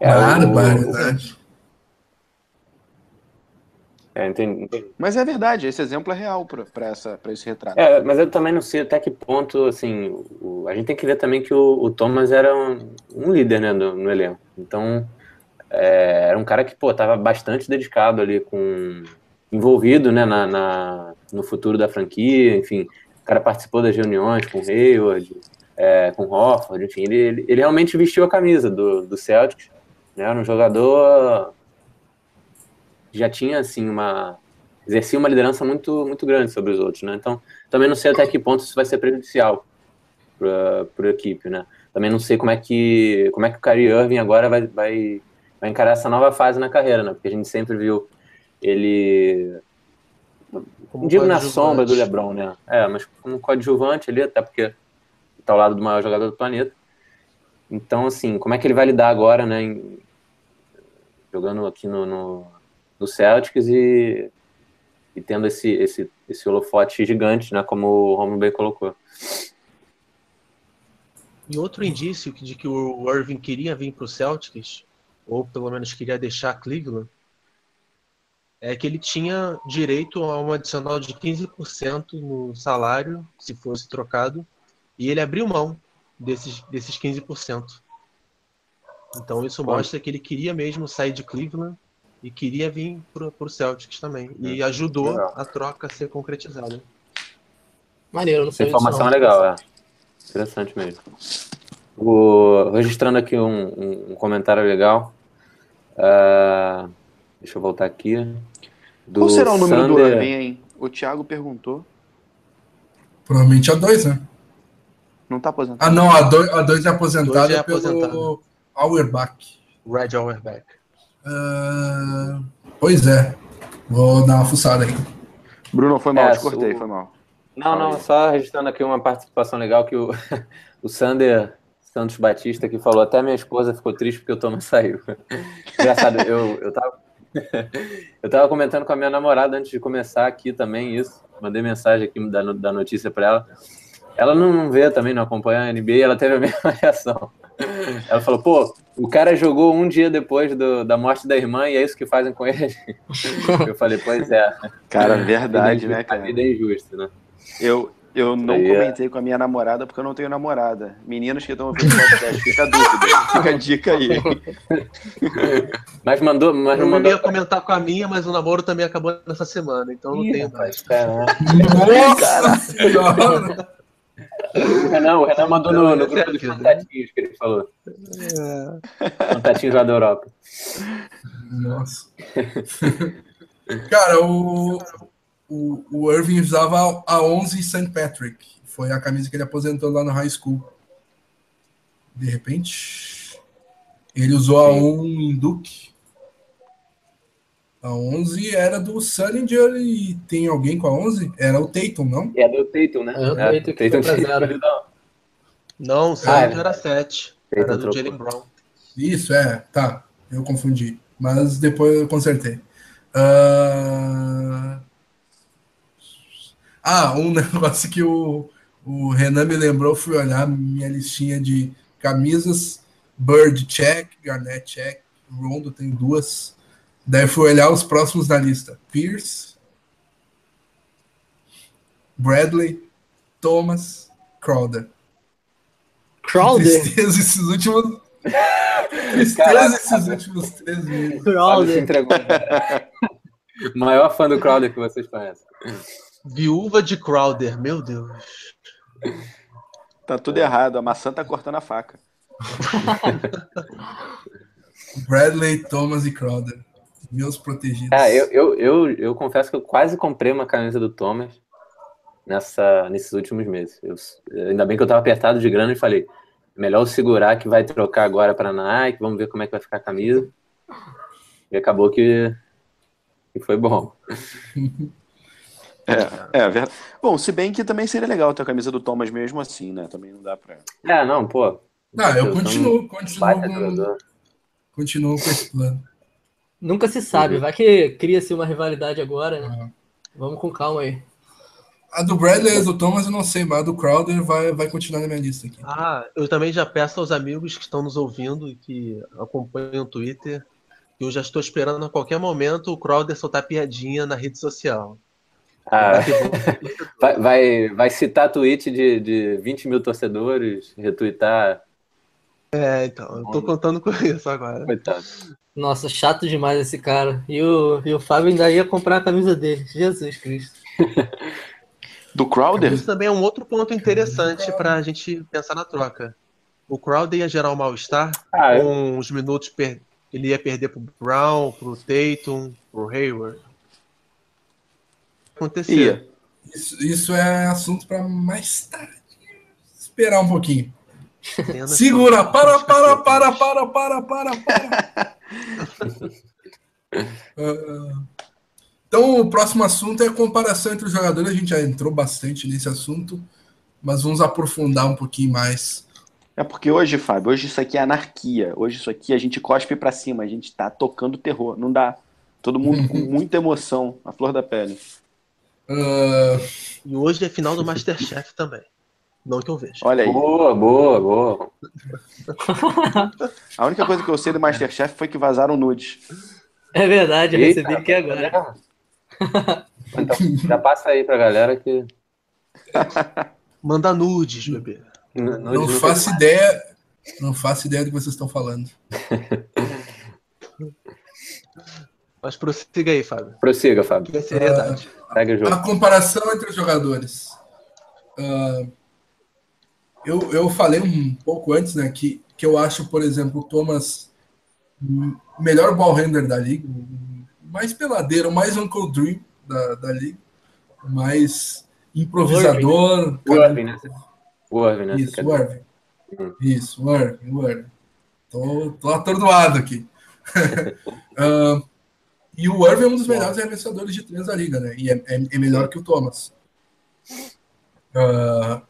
É, barbaridade. É, entendi, entendi. Mas é verdade, esse exemplo é real para esse retrato. É, mas eu também não sei até que ponto, assim, o, a gente tem que ver também que o, o Thomas era um, um líder, né, no, no elenco. Então, é, era um cara que, pô, estava bastante dedicado ali, com, envolvido, né, na, na, no futuro da franquia, enfim. O cara participou das reuniões com o Hayward, é, com o Horford, enfim. Ele, ele, ele realmente vestiu a camisa do, do Celtics, né, era um jogador... já tinha, assim, uma... exercia uma liderança muito, muito grande sobre os outros, né? Então, também não sei até que ponto isso vai ser prejudicial para a equipe, né? Também não sei como é que, como é que o Kyrie Irving agora vai, vai, vai encarar essa nova fase na carreira, né? Porque a gente sempre viu ele... Como digo na sombra do LeBron, né? É, mas como coadjuvante ali, até porque está ao lado do maior jogador do planeta. Então, assim, como é que ele vai lidar agora, né? Em... jogando aqui no... no... do Celtics e, e tendo esse, esse, esse holofote gigante, né, como o Romulo bem colocou. E outro indício de que o Irving queria vir para o Celtics, ou pelo menos queria deixar Cleveland, é que ele tinha direito a um adicional de quinze por cento no salário, se fosse trocado, e ele abriu mão desses, desses quinze por cento. Então isso mostra que ele queria mesmo sair de Cleveland e queria vir pro, pro Celtics também. E ajudou legal. a troca a ser concretizada. Maneiro, não sei. Informação isso, não. legal, é. Interessante mesmo. O... Registrando aqui um, um comentário legal. Uh... Deixa eu voltar aqui. Do Qual será o número Sander... do Irving, hein? O Thiago perguntou. Provavelmente a dois, né? Não tá aposentado. Ah, não, a dois é aposentada é pelo Auerbach. Red Auerbach. Uh... Pois é. Vou dar uma fuçada aí. Bruno, foi mal, é, te cortei, o... foi mal. Não, não, só registrando aqui uma participação legal que o, o Sander Santos Batista que falou, até minha esposa ficou triste porque o Thomas saiu. Engraçado, eu, eu, tava, eu tava comentando com a minha namorada antes de começar aqui também isso, mandei mensagem aqui da, da notícia para ela, ela não vê também, não acompanha a N B A, ela teve a mesma reação. Ela falou, pô, o cara jogou um dia depois do, da morte da irmã e é isso que fazem com ele? Eu falei, pois é. Cara, verdade, né, cara? A vida é injusta, né? Eu, eu não aí, comentei é. com a minha namorada porque eu não tenho namorada. Meninos que estão ouvindo o podcast, fica a dúvida. Fica a dica aí. Mas mandou. Mas eu não mandou... ia comentar com a minha, mas o namoro também acabou nessa semana, então não Ih, tenho mais. Nossa! O Renan, o Renan mandou não, no, no grupo dos contatinhos que ele falou. É. Contatinhos lá da Europa. Nossa. Cara, o. O, o Irving usava a onze Saint Patrick. Foi a camisa que ele aposentou lá no high school. De repente, ele usou a um em Duke. A onze era do Sullinger e tem alguém com a onze? Era o Tatum, não? É do Tatum, né? É o Tatum, que Tatum foi pra zero. Não, o Sullinger ah, era sete. Era do trocou. Jaylen Brown. Isso, é. Tá, eu confundi. Mas depois eu consertei. Ahn... Uh... Ah, um negócio que o, o Renan me lembrou, fui olhar minha listinha de camisas, Bird check, Garnett check, Rondo tem duas, daí fui olhar os próximos da lista, Pierce, Bradley, Thomas, Crowder. Crowder? Tristeza esses últimos... Tristeza esses últimos três meses. Crowder. O maior fã do Crowder que vocês conhecem. Viúva de Crowder, meu Deus. Tá tudo errado, a maçã tá cortando a faca. Bradley, Thomas e Crowder. Meus protegidos. Ah, eu, eu, eu, eu confesso que eu quase comprei uma camisa do Thomas nessa, nesses últimos meses. Eu, ainda bem que eu tava apertado de grana e falei, melhor eu segurar que vai trocar agora pra Nike, vamos ver como é que vai ficar a camisa. E acabou que, que foi bom. É, é verdade. Bom, se bem que também seria legal ter a camisa do Thomas mesmo assim, né? Também não dá pra... É, não, pô. Não, eu continuo, continuo, continuo com esse plano. Nunca se sabe, vai que cria-se uma rivalidade agora, né? Ah. Vamos com calma aí. A do Bradley e a do Thomas eu não sei, mas a do Crowder vai, vai continuar na minha lista aqui. Ah, eu também já peço aos amigos que estão nos ouvindo e que acompanham o Twitter, que eu já estou esperando a qualquer momento o Crowder soltar piadinha na rede social. Ah, vai, vai, vai citar tweet de, de vinte mil torcedores, retweetar. É, então, eu tô contando com isso agora. Coitado. Nossa, chato demais esse cara. E o, e o Fábio ainda ia comprar a camisa dele. Jesus Cristo. Do Crowder? Isso também é um outro ponto interessante pra gente pensar na troca. O Crowder ia gerar um mal-estar. Ah, é. Com uns minutos per... ele ia perder pro Brown, pro Tatum, pro Hayward. Acontecer. Isso, isso é assunto para mais tarde. Esperar um pouquinho. Segura, para, para, para, para, para, para, para. uh, então, o próximo assunto é a comparação entre os jogadores. A gente já entrou bastante nesse assunto, mas vamos aprofundar um pouquinho mais. É porque hoje, Fábio, hoje isso aqui é anarquia. Hoje isso aqui a gente cospe para cima, a gente tá tocando terror, não dá. Todo mundo com muita emoção, a flor da pele. Uh... E hoje é final do MasterChef também. Não que eu vejo. Olha aí. Boa, boa, boa. A única coisa que eu sei do MasterChef foi que vazaram nudes. É verdade, eu Eita, recebi aqui agora. Então, já passa aí pra galera que... Manda nudes, bebê. N- nudes não faço ideia, não faço ideia do que vocês estão falando. Mas prossiga aí, Fábio. Prossiga, Fábio. É seriedade. Uh, Pega o jogo. A comparação entre os jogadores. Uh, eu, eu falei um pouco antes, né, que, que eu acho, por exemplo, o Thomas o melhor ball handler da liga, mais peladeiro, mais Uncle Dream da, da liga, mais improvisador. O Irving, né? O Irving, né? Isso, o Irving. Hum. Isso, o Irving, o Irving. Tô, tô atordoado aqui. uh, e o Irving é um dos melhores arremessadores de três da liga, né? E é, é, é melhor que o Thomas. Uh,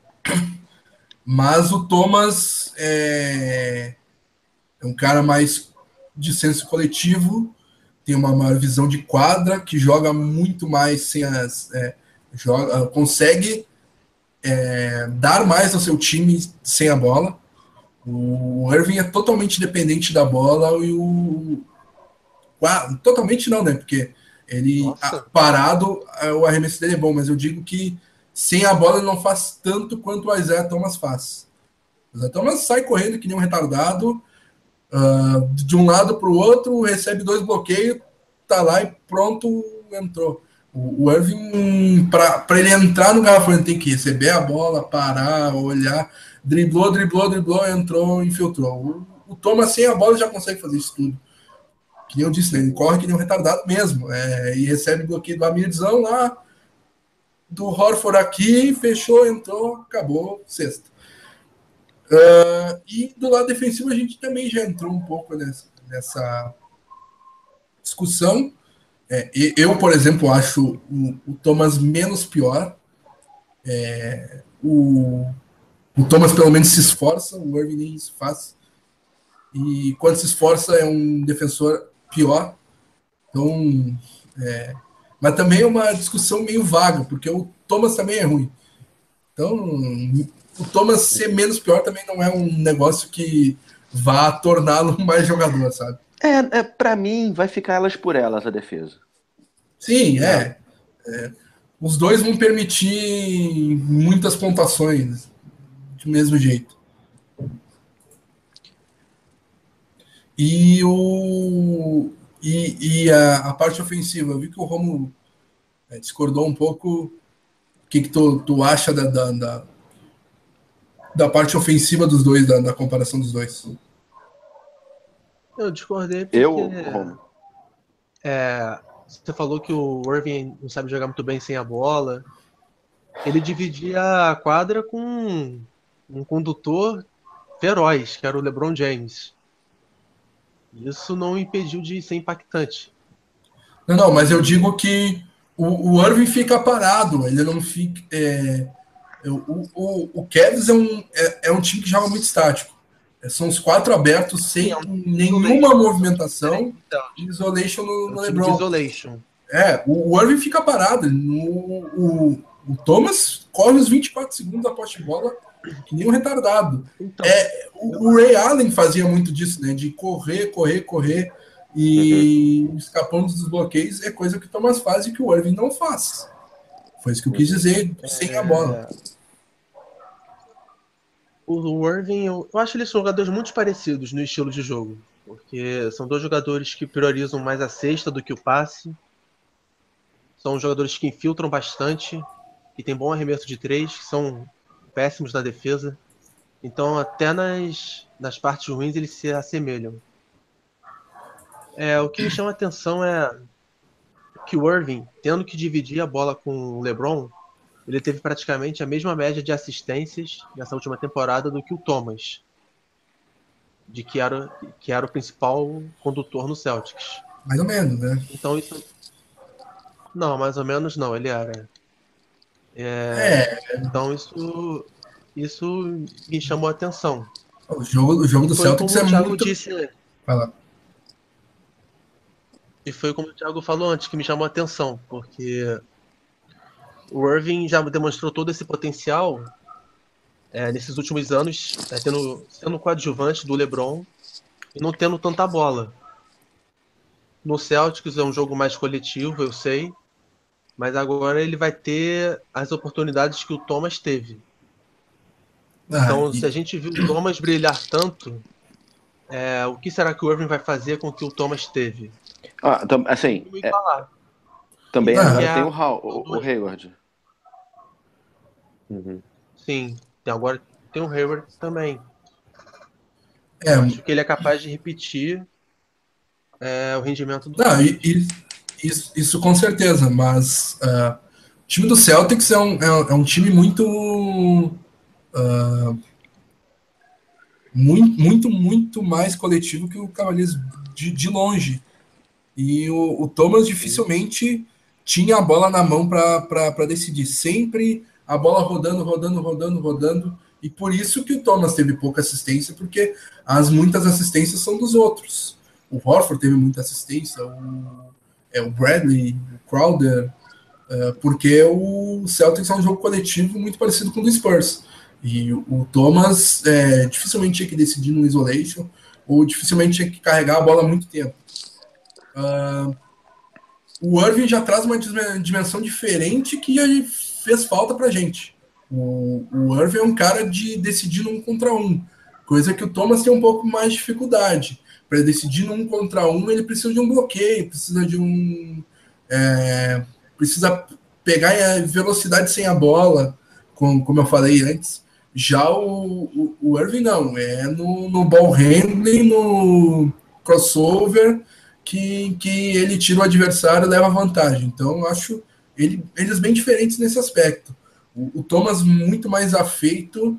mas o Thomas é, é um cara mais de senso coletivo, tem uma maior visão de quadra, que joga muito mais sem as... É, joga, consegue é, dar mais ao seu time sem a bola. O Irving é totalmente dependente da bola e o... Ah, totalmente não, né? Porque ele a, parado, o arremesso dele é bom, mas eu digo que sem a bola ele não faz tanto quanto o Isaiah Thomas faz. O Isaiah Thomas sai correndo que nem um retardado, uh, de um lado para o outro, recebe dois bloqueios, tá lá e pronto, entrou. O Irving, para ele entrar no garrafão, ele tem que receber a bola, parar, olhar, driblou, driblou, driblou, entrou, infiltrou. O, o Thomas sem a bola já consegue fazer isso tudo. Que nem eu disse, né? Ele corre que nem um retardado mesmo. É, e recebe bloqueio do Amirzão lá, do Horford aqui, fechou, entrou, acabou, sexta. Uh, e do lado defensivo a gente também já entrou um pouco nessa, nessa discussão. É, eu, por exemplo, acho o, o Thomas menos pior. É, o, o Thomas pelo menos se esforça, o Irving nem se faz. E quando se esforça é um defensor pior. Então, é, mas também é uma discussão meio vaga, porque o Thomas também é ruim. Então, o Thomas ser menos pior também não é um negócio que vá torná-lo mais jogador, sabe? É, é, pra mim, vai ficar elas por elas a defesa. Sim, é. é. Os dois vão permitir muitas pontuações do mesmo jeito. E, o, e, e a, a parte ofensiva, eu vi que o Romo é, discordou um pouco. O que, que tu, tu acha da, da, da, da parte ofensiva dos dois, da, da comparação dos dois? Eu discordei porque... Eu, é, você falou que o Irving não sabe jogar muito bem sem a bola. Ele dividia a quadra com um condutor feroz, que era o LeBron James. Isso não impediu de ser impactante. Não, não, mas eu digo que o, o Irving fica parado. Ele não fica... É, o o, o Cavs é um, é, é um time que joga muito estático. São os quatro abertos sem Sim, é um nenhuma isolation. movimentação e isolation no, no LeBron. Isolation. É, o, o Irving fica parado. O, o, o Thomas corre os vinte e quatro segundos da poste de bola que nem um retardado. Então, é, o, o Ray Allen fazia muito disso, né? De correr, correr, correr e uh-huh. escapando dos bloqueios é coisa que o Thomas faz e que o Irving não faz. Foi isso que eu quis dizer, sem é... a bola. O Irving, eu, eu acho que eles são jogadores muito parecidos no estilo de jogo, porque são dois jogadores que priorizam mais a cesta do que o passe, são jogadores que infiltram bastante, que tem bom arremesso de três, que são péssimos na defesa, então até nas, nas partes ruins eles se assemelham. É, o que me chama a atenção é que o Irving, tendo que dividir a bola com o LeBron, ele teve praticamente a mesma média de assistências nessa última temporada do que o Thomas, de que era, que era o principal condutor no Celtics. Mais ou menos, né? Então isso... Não, mais ou menos não, ele era. É... É. Então isso, isso me chamou a atenção. O jogo, o jogo do Celtics é muito... Disse... Vai lá. E foi como o Thiago falou antes, que me chamou a atenção, porque... O Irving já demonstrou todo esse potencial é, nesses últimos anos, é, tendo, sendo coadjuvante do LeBron e não tendo tanta bola. No Celtics é um jogo mais coletivo, eu sei, mas agora ele vai ter as oportunidades que o Thomas teve. Ah, então, e... se a gente viu o Thomas brilhar tanto, é, o que será que o Irving vai fazer com o que o Thomas teve? Ah, tam, assim, é... também ah, agora é... tem o, Hall, o, o Hayward. Uhum. Sim, agora tem o Hayward também. É, eu acho que ele é capaz de repetir é, o rendimento do... Não, e, e, isso, isso com certeza, mas uh, o time do Celtics é um, é, é um time muito... Uh, muito, muito, muito mais coletivo que o Cavaliers de, de longe. E o, o Thomas dificilmente tinha a bola na mão para decidir. Sempre a bola rodando, rodando, rodando, rodando. E por isso que o Thomas teve pouca assistência, porque as muitas assistências são dos outros. O Horford teve muita assistência, o, é, o Bradley, o Crowder, é, porque o Celtics é um jogo coletivo muito parecido com o do Spurs. E o Thomas é, dificilmente tinha que decidir no isolation, ou dificilmente tinha que carregar a bola há muito tempo. Uh, o Irving já traz uma dimensão diferente que já fez falta pra gente. O, o Irving é um cara de decidir num contra um, coisa que o Thomas tem um pouco mais de dificuldade. Para decidir num contra um, ele precisa de um bloqueio, precisa de um... É, precisa pegar a velocidade sem a bola, como, como eu falei antes. Já o, o, o Irving não, é no, no ball handling, no crossover, que, que ele tira o adversário e leva vantagem. Então, eu acho ele, eles bem diferentes nesse aspecto. O, o Thomas muito mais afeito,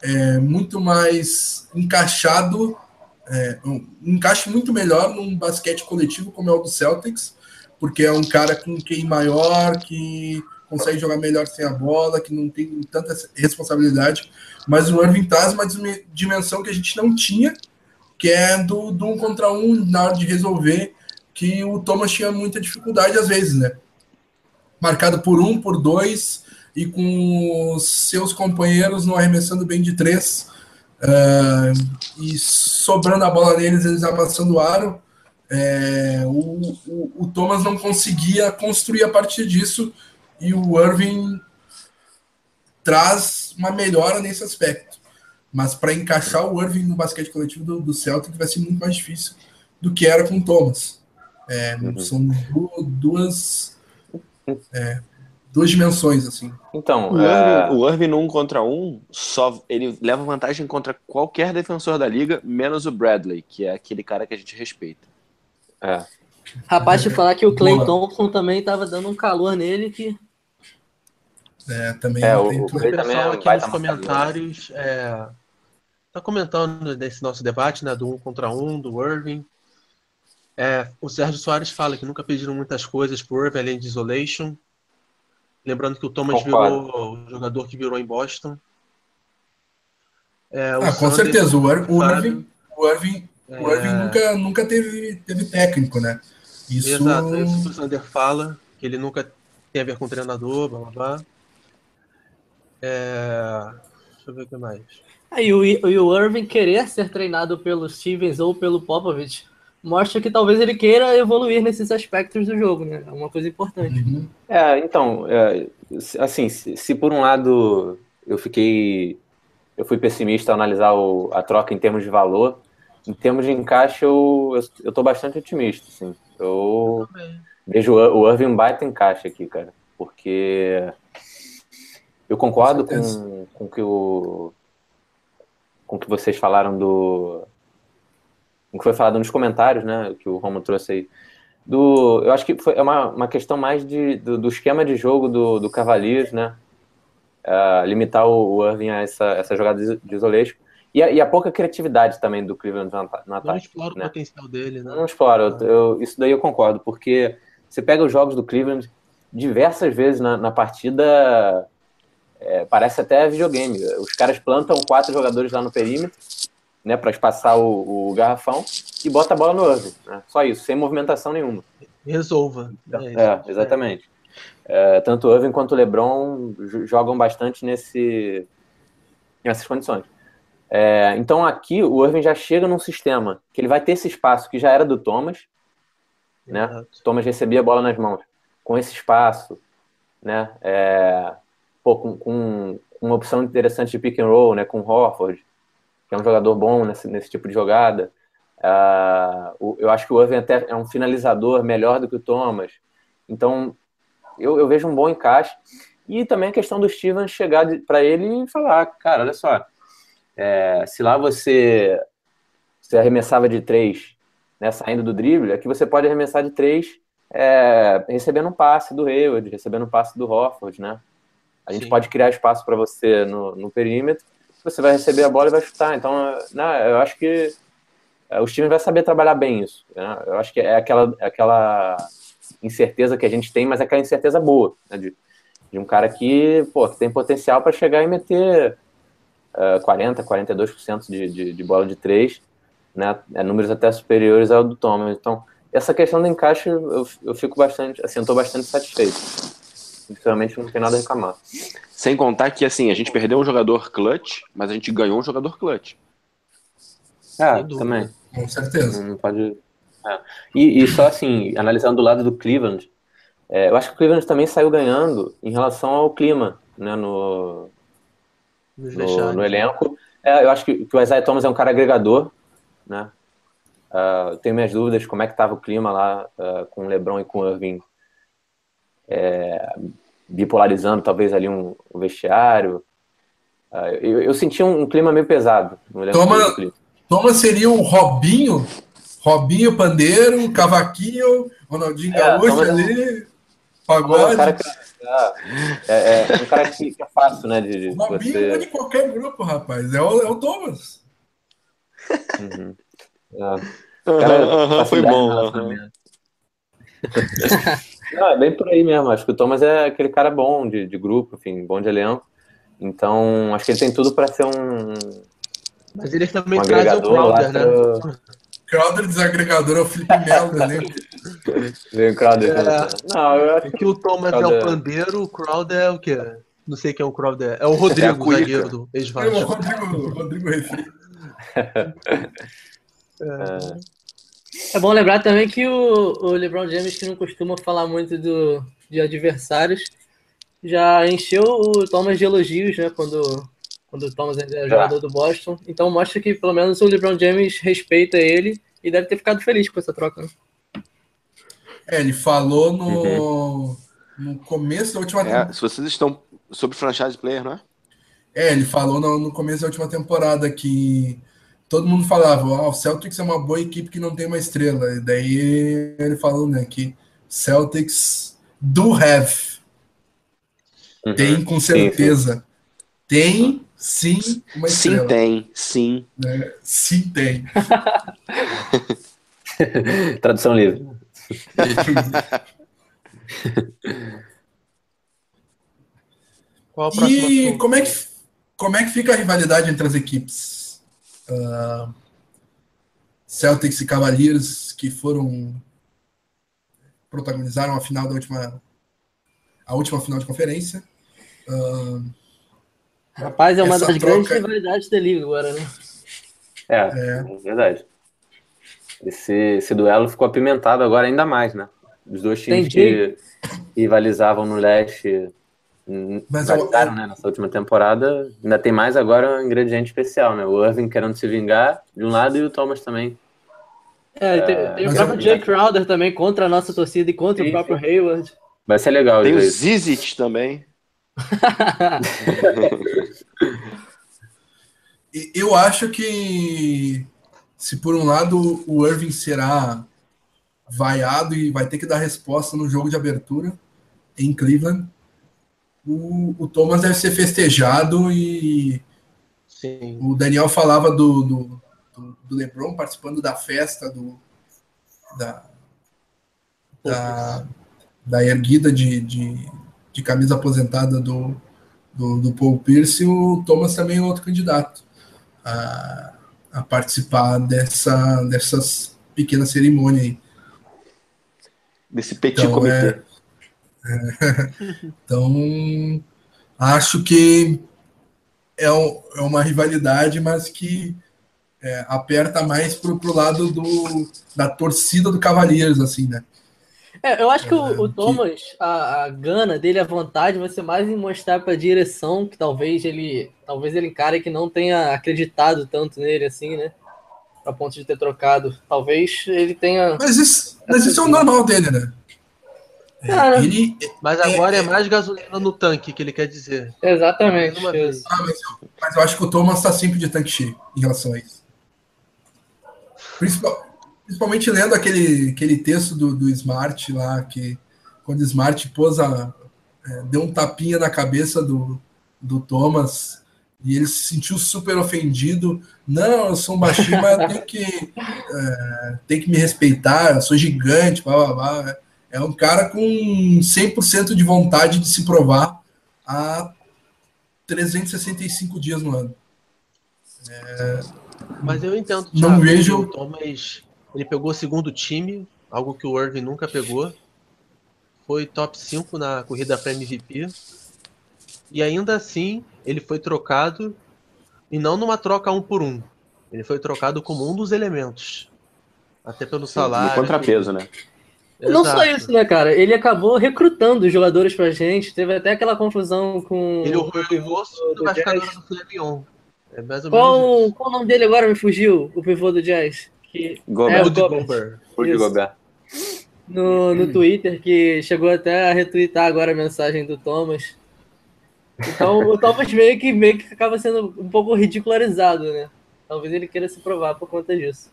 é, muito mais encaixado, é, um encaixe muito melhor num basquete coletivo como é o do Celtics, porque é um cara com quem maior, que consegue jogar melhor sem a bola, que não tem tanta responsabilidade, mas o Irving traz uma dimensão que a gente não tinha, que é do, do um contra um na hora de resolver, que o Thomas tinha muita dificuldade às vezes, né? Marcado por um, por dois, e com os seus companheiros não arremessando bem de três, uh, e sobrando a bola neles, eles amassando o aro, é, o, o, o Thomas não conseguia construir a partir disso, e o Irving traz uma melhora nesse aspecto. Mas para encaixar o Irving no basquete coletivo do, do Celtic vai ser muito mais difícil do que era com o Thomas. É, uhum. São du- duas, é, duas dimensões, assim. Então, o, é... Irving, o Irving no um contra um, só, ele leva vantagem contra qualquer defensor da liga, menos o Bradley, que é aquele cara que a gente respeita. É. Rapaz, te falar que o Clay Boa. Thompson também estava dando um calor nele que... É, também é, o, o pessoal também é um aqui nos comentários é, tá comentando desse nosso debate, né, do um contra um, do Irving. É, o Sérgio Soares fala que nunca pediram muitas coisas pro Irving além de isolation. Lembrando que o Thomas Concordo. virou o jogador que virou em Boston. É, ah, com certeza, o Irving, o Irving, o Irving, é... o Irving nunca, nunca teve, teve técnico, né? Isso... Exato, é isso que o Sander fala, que ele nunca tem a ver com o treinador, blá blá blá. É... Deixa eu ver o que mais. Aí o, o Irving querer ser treinado pelo Stevens ou pelo Popovich mostra que talvez ele queira evoluir nesses aspectos do jogo, né? É uma coisa importante. Uhum. É, então, é, assim, se, se por um lado eu fiquei, eu fui pessimista ao analisar o, a troca em termos de valor, em termos de encaixe eu, eu, eu tô bastante otimista, assim. Eu, eu vejo o, o Irving um baita encaixe aqui, cara, porque... Eu concordo com, com que o com que vocês falaram do com que foi falado nos comentários, né, que o Romo trouxe aí. Do, eu acho que foi uma, uma questão mais de, do, do esquema de jogo do, do Cavaliers, né, uh, limitar o, o Irving a essa, essa jogada de isolation. E a, e a pouca criatividade também do Cleveland no ataque. Não explora né? o potencial dele, né? Não explora, eu, eu, isso daí eu concordo, porque você pega os jogos do Cleveland diversas vezes na, na partida... É, parece até videogame. Os caras plantam quatro jogadores lá no perímetro, né, para espaçar o, o garrafão e bota a bola no Irving, né? Só isso, sem movimentação nenhuma. Resolva. É, é exatamente. É, tanto o Irving quanto o LeBron jogam bastante nesse, nessas condições. É, então aqui o Irving já chega num sistema que ele vai ter esse espaço que já era do Thomas, né? Exato. Thomas recebia a bola nas mãos. Com esse espaço, né? É, pô, com, com uma opção interessante de pick and roll, né? Com o Horford, que é um jogador bom nesse, nesse tipo de jogada. Uh, eu acho que o Irving até é um finalizador melhor do que o Thomas. Então, eu, eu vejo um bom encaixe. E também a questão do Stevens chegar para ele e falar, cara, olha só, é, se lá você, você arremessava de três, né, saindo do drible, aqui você pode arremessar de três é, recebendo um passe do Hayward, recebendo um passe do Horford, né? A gente Sim. pode criar espaço para você no, no perímetro, você vai receber a bola e vai chutar. Então, né, eu acho que é, o Stevens vai saber trabalhar bem isso. Né? Eu acho que é aquela, aquela incerteza que a gente tem, mas é aquela incerteza boa, né, de, de um cara que, pô, que tem potencial para chegar e meter uh, quarenta, quarenta e dois por cento de, de, de bola de três, né? É, números até superiores ao do Thomas. Então, essa questão do encaixe, eu, eu fico bastante, assim, eu tô bastante satisfeito. Sinceramente, não tem nada a reclamar. Sem contar que, assim, a gente perdeu um jogador clutch, mas a gente ganhou um jogador clutch. Ah, também. Com certeza. Não pode... é. E, e só, assim, analisando do lado do Cleveland, É, eu acho que o Cleveland também saiu ganhando em relação ao clima, né, no, no, no elenco. É, eu acho que, que o Isaiah Thomas é um cara agregador, né? Uh, eu tenho minhas dúvidas como é que estava o clima lá uh, com o LeBron e com o Irving é, bipolarizando talvez ali um, um vestiário. Uh, eu, eu senti um, um clima meio pesado. Thomas, Thomas seria um Robinho? Robinho, Pandeiro, Cavaquinho, Ronaldinho é, Gaúcho ali, Pagode. É um cara que é, é, um cara que é fácil, né? De, de, Robinho você... é de qualquer grupo, rapaz. É o, é o Thomas. Uhum. É. O cara, uhum, foi bom. Uhum. Não, é bem por aí mesmo. Acho que o Thomas é aquele cara bom de, de grupo, enfim, bom de elenco. Então, acho que ele tem tudo para ser um. Mas ele também um traz o Crowder, né? Pra... Crowder desagregador é o Felipe Melo, né? Vem o Crowder. É, não, eu acho que o Thomas Crowder é o pandeiro, o Crowder é o quê? Não sei quem é o Crowder. É o Rodrigo, é zagueiro do ex-Vasco. É o Rodrigo, Rodrigo Refri. É. É bom lembrar também que o, o LeBron James, que não costuma falar muito do, de adversários, já encheu o Thomas de elogios, né? Quando... quando o Thomas ainda é jogador do Boston. Então mostra que, pelo menos, o LeBron James respeita ele e deve ter ficado feliz com essa troca. Né? É, ele falou no, no começo da última temporada. É, se vocês estão sobre franchise player, não é? É, ele falou no, no começo da última temporada que todo mundo falava, oh, o Celtics é uma boa equipe que não tem uma estrela. E daí ele falou, né, que Celtics do have. Uhum. Tem, com certeza. Tem... Sim, mas sim estrela. Tem, sim. É, sim tem. Tradução livre. Qual a e como é, que, como é que fica a rivalidade entre as equipes? Uh, Celtics e Cavaliers, que foram protagonizaram a final da última a última final de conferência. Uh, Rapaz, é uma essa das troca... grandes rivalidades da liga agora, né? É, é, é verdade. Esse, esse duelo ficou apimentado agora ainda mais, né? Os dois times que rivalizavam no leste, mas rivalizaram, eu... né, nessa última temporada. Ainda tem mais agora um ingrediente especial, né? O Irving querendo se vingar de um lado e o Thomas também. É, tem, é... tem o próprio eu... Jay Crowder também contra a nossa torcida e contra sim, o próprio Hayward. Vai ser legal. Tem o Zizic também. Eu acho que se por um lado o Irving será vaiado e vai ter que dar resposta no jogo de abertura em Cleveland, o, o Thomas deve ser festejado e sim. O Daniel falava do, do, do LeBron participando da festa do, da, da, da erguida de, de de camisa aposentada do, do, do Paul Pierce, e o Thomas também é outro candidato a, a participar dessa, dessas pequenas cerimônias aí. Desse petit então, comitê. É, é, então, acho que é, um, é uma rivalidade, mas que é, aperta mais pro, pro lado do, da torcida do Cavaliers, assim, né? É, eu acho que o, o Thomas, a, a gana dele, a vontade vai ser mais em mostrar para a direção que talvez ele, talvez ele encare que não tenha acreditado tanto nele assim, né? A ponto de ter trocado. Talvez ele tenha... Mas isso, mas isso é o normal dele, né? Cara, ele, mas agora é, é mais gasolina no tanque, que ele quer dizer. Exatamente. Ah, mas, eu, mas eu acho que o Thomas tá sempre de tanque cheio em relação a isso. Principal, principalmente lendo aquele, aquele texto do, do Smart lá, que quando o Smart pôs a, é, deu um tapinha na cabeça do, do Thomas e ele se sentiu super ofendido. Não, eu sou um baixinho, mas eu tenho que, é, tenho que me respeitar, eu sou gigante, blá blá blá. É um cara com cem por cento de vontade de se provar a trezentos e sessenta e cinco dias no ano. É... Mas eu entendo. Não Thiago, vejo. O Thomas, ele pegou o segundo time, algo que o Irving nunca pegou. Foi top cinco na corrida para M V P. E ainda assim, ele foi trocado, e não numa troca um por um. Ele foi trocado como um dos elementos. Até pelo salário. No contrapeso, né? Exato. Não só isso, né, cara? Ele acabou recrutando os jogadores pra gente. Teve até aquela confusão com... Ele o pivô do mascarado do Flamengo. É mais ou qual, menos qual o nome dele agora? Me fugiu. O pivô do Jazz. Que Gobert. É o Gobert. Gobert. No, no hum. Twitter, que chegou até a retweetar agora a mensagem do Thomas. Então o Thomas meio que, meio que acaba sendo um pouco ridicularizado, né? Talvez ele queira se provar por conta disso.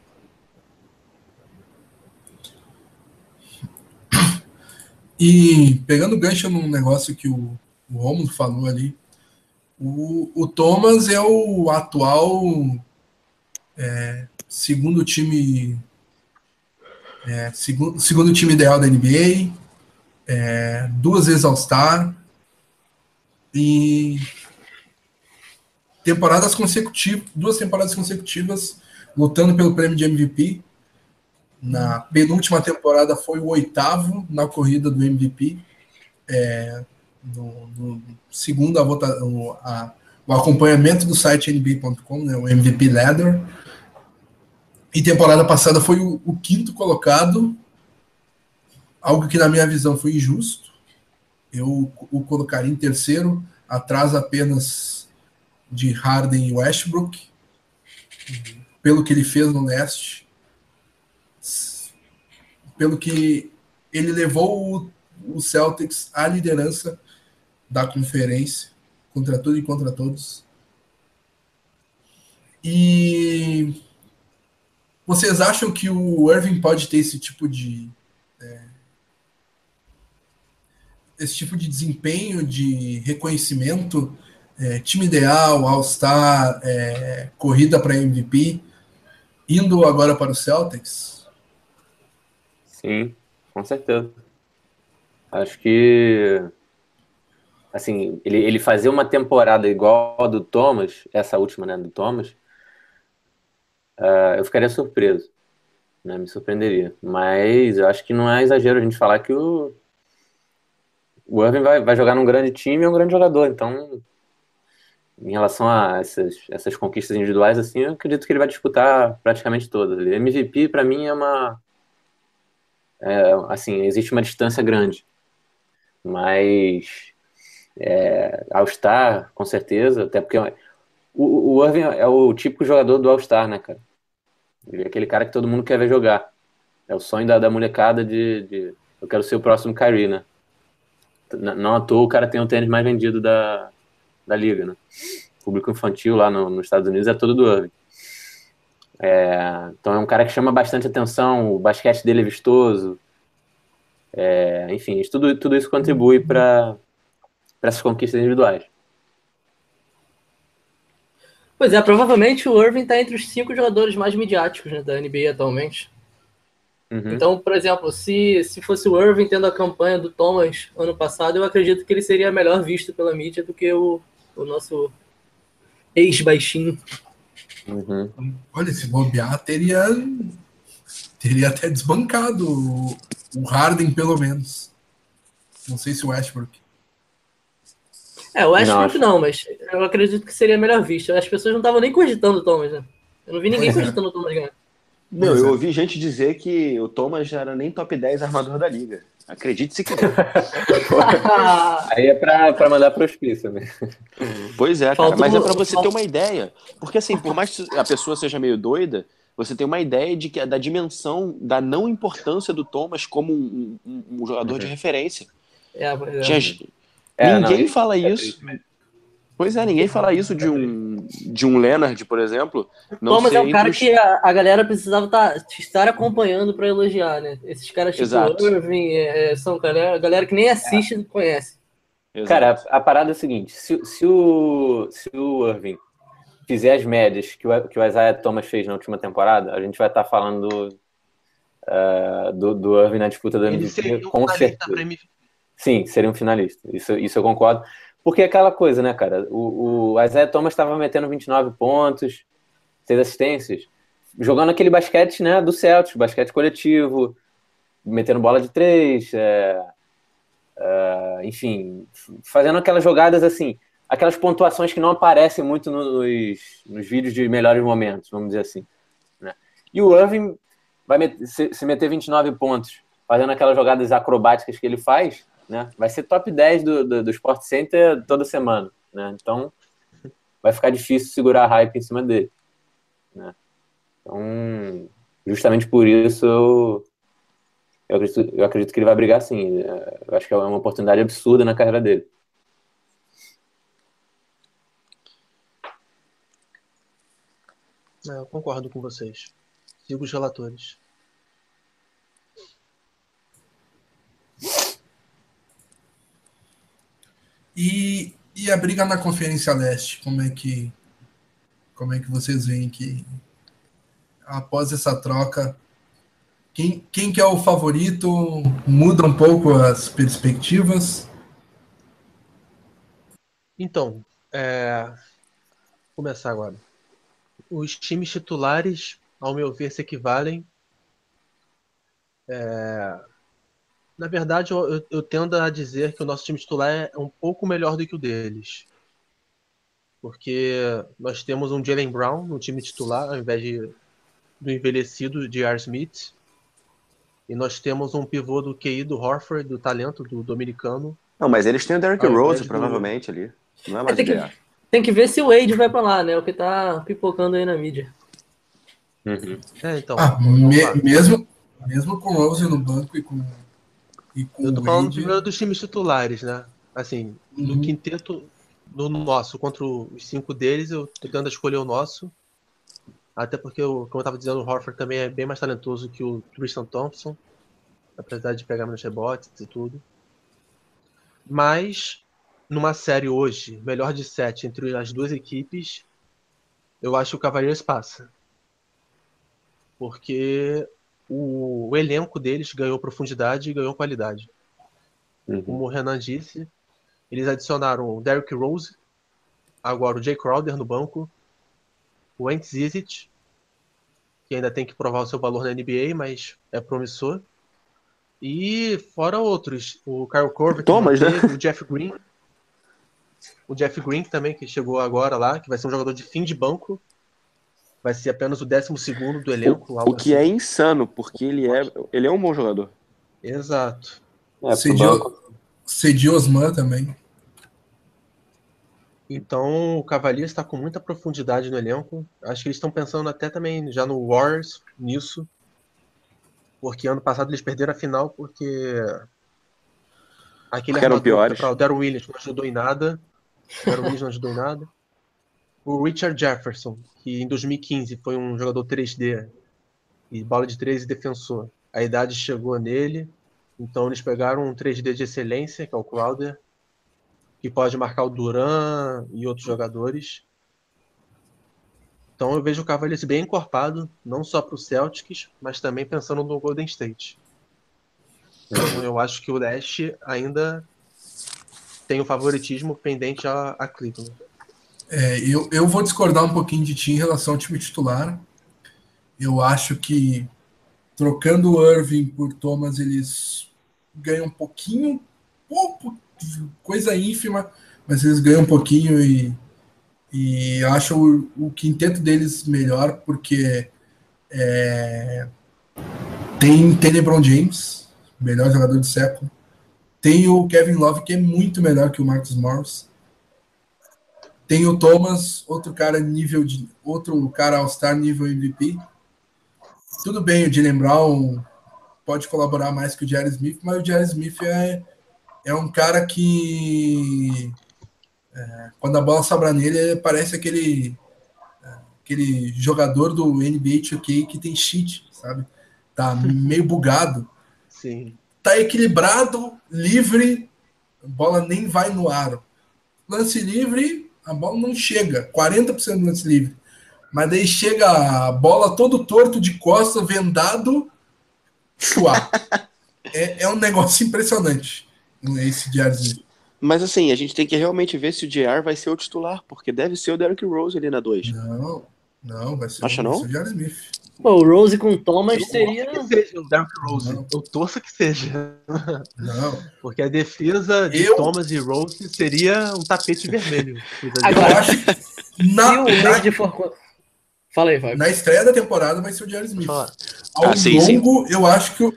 E pegando gancho num negócio que o, o Romulo falou ali, o, o Thomas é o atual é, segundo time é, segundo, segundo time ideal da N B A, é, duas vezes All-Star e temporadas consecutivas, duas temporadas consecutivas lutando pelo prêmio de M V P. Na penúltima temporada foi o oitavo na corrida do M V P, é, no, no, segundo a vota, o, a, o acompanhamento do site N B A ponto com, né, o M V P Ladder. E temporada passada foi o, o quinto colocado, algo que na minha visão foi injusto. Eu o colocaria em terceiro, atrás apenas de Harden e Westbrook, pelo que ele fez no leste. Pelo que ele levou o Celtics à liderança da conferência, contra tudo e contra todos. E vocês acham que o Irving pode ter esse tipo de é, esse tipo de desempenho, de reconhecimento, é, time ideal, All-Star, é, corrida para M V P, indo agora para o Celtics? Sim, com certeza. Acho que, assim, ele, ele fazer uma temporada igual a do Thomas, essa última, né, do Thomas, uh, eu ficaria surpreso, né, me surpreenderia. Mas eu acho que não é exagero a gente falar que o, o Irving vai, vai jogar num grande time e é um grande jogador. Então, em relação a essas, essas conquistas individuais, assim, eu acredito que ele vai disputar praticamente todas. M V P, pra mim, é uma... É, assim, existe uma distância grande, mas é, All-Star, com certeza, até porque o, o Irving é o típico jogador do All-Star, né, cara? Ele é aquele cara que todo mundo quer ver jogar. É o sonho da, da molecada de, de eu quero ser o próximo Kyrie, né? Não à toa o cara tem o tênis mais vendido da, da liga, né? O público infantil lá no, nos Estados Unidos é todo do Irving. É, então é um cara que chama bastante atenção, o basquete dele é vistoso, é, enfim, isso, tudo, tudo isso contribui para essas conquistas individuais. Pois é, provavelmente o Irving está entre os cinco jogadores mais midiáticos, né, da N B A atualmente. Uhum. Então, por exemplo, se, se fosse o Irving tendo a campanha do Thomas ano passado, eu acredito que ele seria melhor visto pela mídia do que o, o nosso ex-baixinho. Uhum. Olha, se bobear, teria teria até desbancado o, o Harden, pelo menos. Não sei se o Westbrook. É, o Westbrook não, não, mas eu acredito que seria melhor visto. As pessoas não estavam nem cogitando o Thomas, né? Eu não vi ninguém é. cogitando o Thomas ganhar. Não, Exato. Eu ouvi gente dizer que o Thomas já era nem top dez armador da liga. Acredite se quiser. Aí é pra, pra mandar pro hospício, né? Pois é, cara. Mas é pra você ter uma ideia. Porque assim, por mais que a pessoa seja meio doida, você tem uma ideia de que, da dimensão, da não importância do Thomas como um, um, um jogador uhum. de referência. É, é. Gente, é, ninguém não, fala é isso. Triste, pois é, ninguém fala isso de um, de um Leonard, por exemplo. Não, mas é um cara que a, a galera precisava tá, estar acompanhando para elogiar, né? Esses caras tipo Irving é, são galera, a galera que nem assiste é. não conhece. Exato. Cara, a, a parada é a seguinte, se, se, o, se o Irving fizer as médias que o, que o Isaiah Thomas fez na última temporada, a gente vai estar tá falando uh, do, do Irving na disputa do M V P, com um certeza. M V P. Sim, seria um finalista, isso, isso eu concordo. Porque é aquela coisa, né, cara? O, o Isaiah Thomas estava metendo vinte e nove pontos, seis assistências, jogando aquele basquete, né, do Celtics, basquete coletivo, metendo bola de três, é, é, enfim, fazendo aquelas jogadas assim, aquelas pontuações que não aparecem muito nos, nos vídeos de melhores momentos, vamos dizer assim, né? E o Irving vai met- se, se meter vinte e nove pontos, fazendo aquelas jogadas acrobáticas que ele faz, né? Vai ser top dez do, do, do Sport Center toda semana, né? Então vai ficar difícil segurar a hype em cima dele, né? Então, justamente por isso eu, eu, acredito, eu acredito que ele vai brigar sim. Eu acho que é uma oportunidade absurda na carreira dele. Eu concordo com vocês. Sigo os relatores. E, e a briga na Conferência Leste, como é que, como é que vocês veem que, após essa troca, quem, quem que é o favorito? Muda um pouco as perspectivas? Então, é... vou começar agora. Os times titulares, ao meu ver, se equivalem. É... Na verdade, eu, eu tendo a dizer que o nosso time titular é um pouco melhor do que o deles. Porque nós temos um Jaylen Brown no time titular, ao invés de, do envelhecido J R. Smith. E nós temos um pivô do Q I do Horford, do talento do dominicano. Não, mas eles têm o Derrick Rose, do... provavelmente, ali. Não é mais tem, que, tem que ver se o Wade vai pra lá, né? O que tá pipocando aí na mídia. Uhum. É, então. Ah, me, mesmo, mesmo com o Rose no banco e com... Eu tô falando primeiro dos times titulares, né? Assim, uhum. do quinteto, do nosso, contra os cinco deles, eu tô tentando escolher o nosso. Até porque, eu, como eu tava dizendo, o Horford também é bem mais talentoso que o Tristan Thompson. Apesar de pegar menos rebotes e tudo. Mas, numa série hoje, melhor de sete entre as duas equipes, eu acho que o Cavaliers passa. Porque... O, o elenco deles ganhou profundidade e ganhou qualidade. Uhum. Como o Renan disse, eles adicionaram o Derrick Rose, agora o Jay Crowder no banco, o Ant Zizic, que ainda tem que provar o seu valor na N B A, mas é promissor. E fora outros, o Kyle Korver, Thomas, né? o Jeff Green, o Jeff Green também, que chegou agora lá, que vai ser um jogador de fim de banco. Vai ser apenas o décimo segundo do elenco. O que assim. É insano, porque ele é, ele é um bom jogador. Exato. É, Cedi Osman também. Então, o Cavaliers está com muita profundidade no elenco. Acho que eles estão pensando até também já no Warriors, nisso. Porque ano passado eles perderam a final porque... Aquele porque eram piores. O Darren Williams não ajudou em nada. O Darren Williams não ajudou em nada. O Richard Jefferson, que em dois mil e quinze foi um jogador três D, e bola de três e defensor. A idade chegou nele, então eles pegaram um três D de excelência, que é o Crowder, que pode marcar o Duran e outros jogadores. Então eu vejo o Cavaliers bem encorpado, não só para o Celtics, mas também pensando no Golden State. Então eu acho que o Leste ainda tem o favoritismo pendente a, a Cleveland. É, eu, eu vou discordar um pouquinho de ti em relação ao time titular. Eu acho que trocando o Irving por Thomas, eles ganham um pouquinho, pouco, coisa ínfima, mas eles ganham um pouquinho e, e acho o, o quinteto deles melhor, porque É... Tem, tem LeBron James, melhor jogador do século. Tem o Kevin Love, que é muito melhor que o Marcus Morris. Tem o Thomas, outro cara nível de outro cara All-Star nível M V P. Tudo bem, o Jaylen Brown pode colaborar mais que o J R. Smith, mas o J R. Smith é, é um cara que é, quando a bola sobra nele, ele parece aquele, aquele jogador do N B A dois K que tem cheat, sabe? Tá meio bugado. Sim. Tá equilibrado, livre, a bola nem vai no aro. Lance livre, a bola não chega, quarenta por cento do lance livre. Mas daí chega a bola todo torto, de costa, vendado, chuar. é, é um negócio impressionante, esse J Rzinho. Mas assim, a gente tem que realmente ver se o J R vai ser o titular, porque deve ser o Derrick Rose ali na dois. Não, não, vai ser, Acha o, não? Vai ser o J R Smith. Bom, o Rose com o Thomas eu seria... Que seja o Derrick Rose. Não. Eu torço que seja. Não. Porque a defesa de eu... Thomas e Rose seria um tapete vermelho. Agora, eu acho que... Na... o Rose for... Fala aí, vai. Na estreia da temporada vai ser o J R Smith. Ah. Ao ah, sim, longo, sim. Eu acho que eu,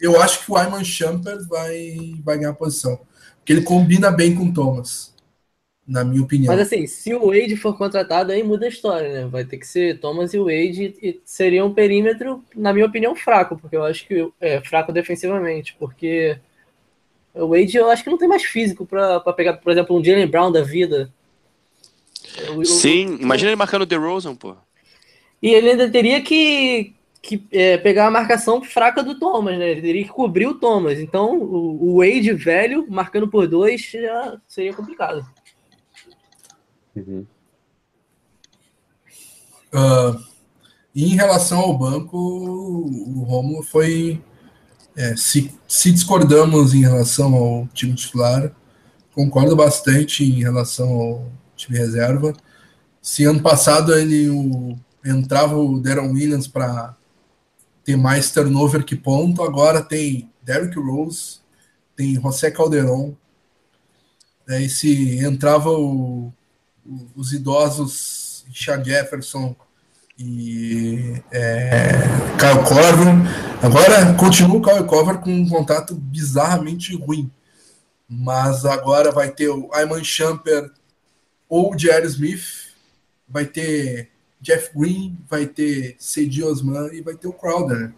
eu acho que o Iman Shumpert vai, vai ganhar a posição. Porque ele combina bem com o Thomas. Na minha opinião. Mas assim, se o Wade for contratado, aí muda a história, né? Vai ter que ser Thomas e Wade, e seria um perímetro, na minha opinião, fraco, porque eu acho que é fraco defensivamente, porque o Wade eu acho que não tem mais físico pra, pra pegar, por exemplo, um Jaylen Brown da vida. Eu, Sim, eu... imagina ele marcando o DeRozan, pô. E ele ainda teria que, que é, pegar a marcação fraca do Thomas, né? Ele teria que cobrir o Thomas. Então, o, o Wade velho, marcando por dois, já seria complicado. Uhum. Uh, em relação ao banco, o Romulo foi é, se, se discordamos em relação ao time titular, concordo bastante em relação ao time reserva. Se ano passado ele o, entrava o Deron Williams para ter mais turnover que ponto, agora tem Derrick Rose, tem José Calderon, daí se entrava o os idosos Sean Jefferson e é, Kyle Korver. Agora continua o Kyle Korver com um contrato bizarramente ruim, mas agora vai ter o Iman Shumpert ou o J R. Smith, vai ter Jeff Green, vai ter Cedi Osman e vai ter o Crowder.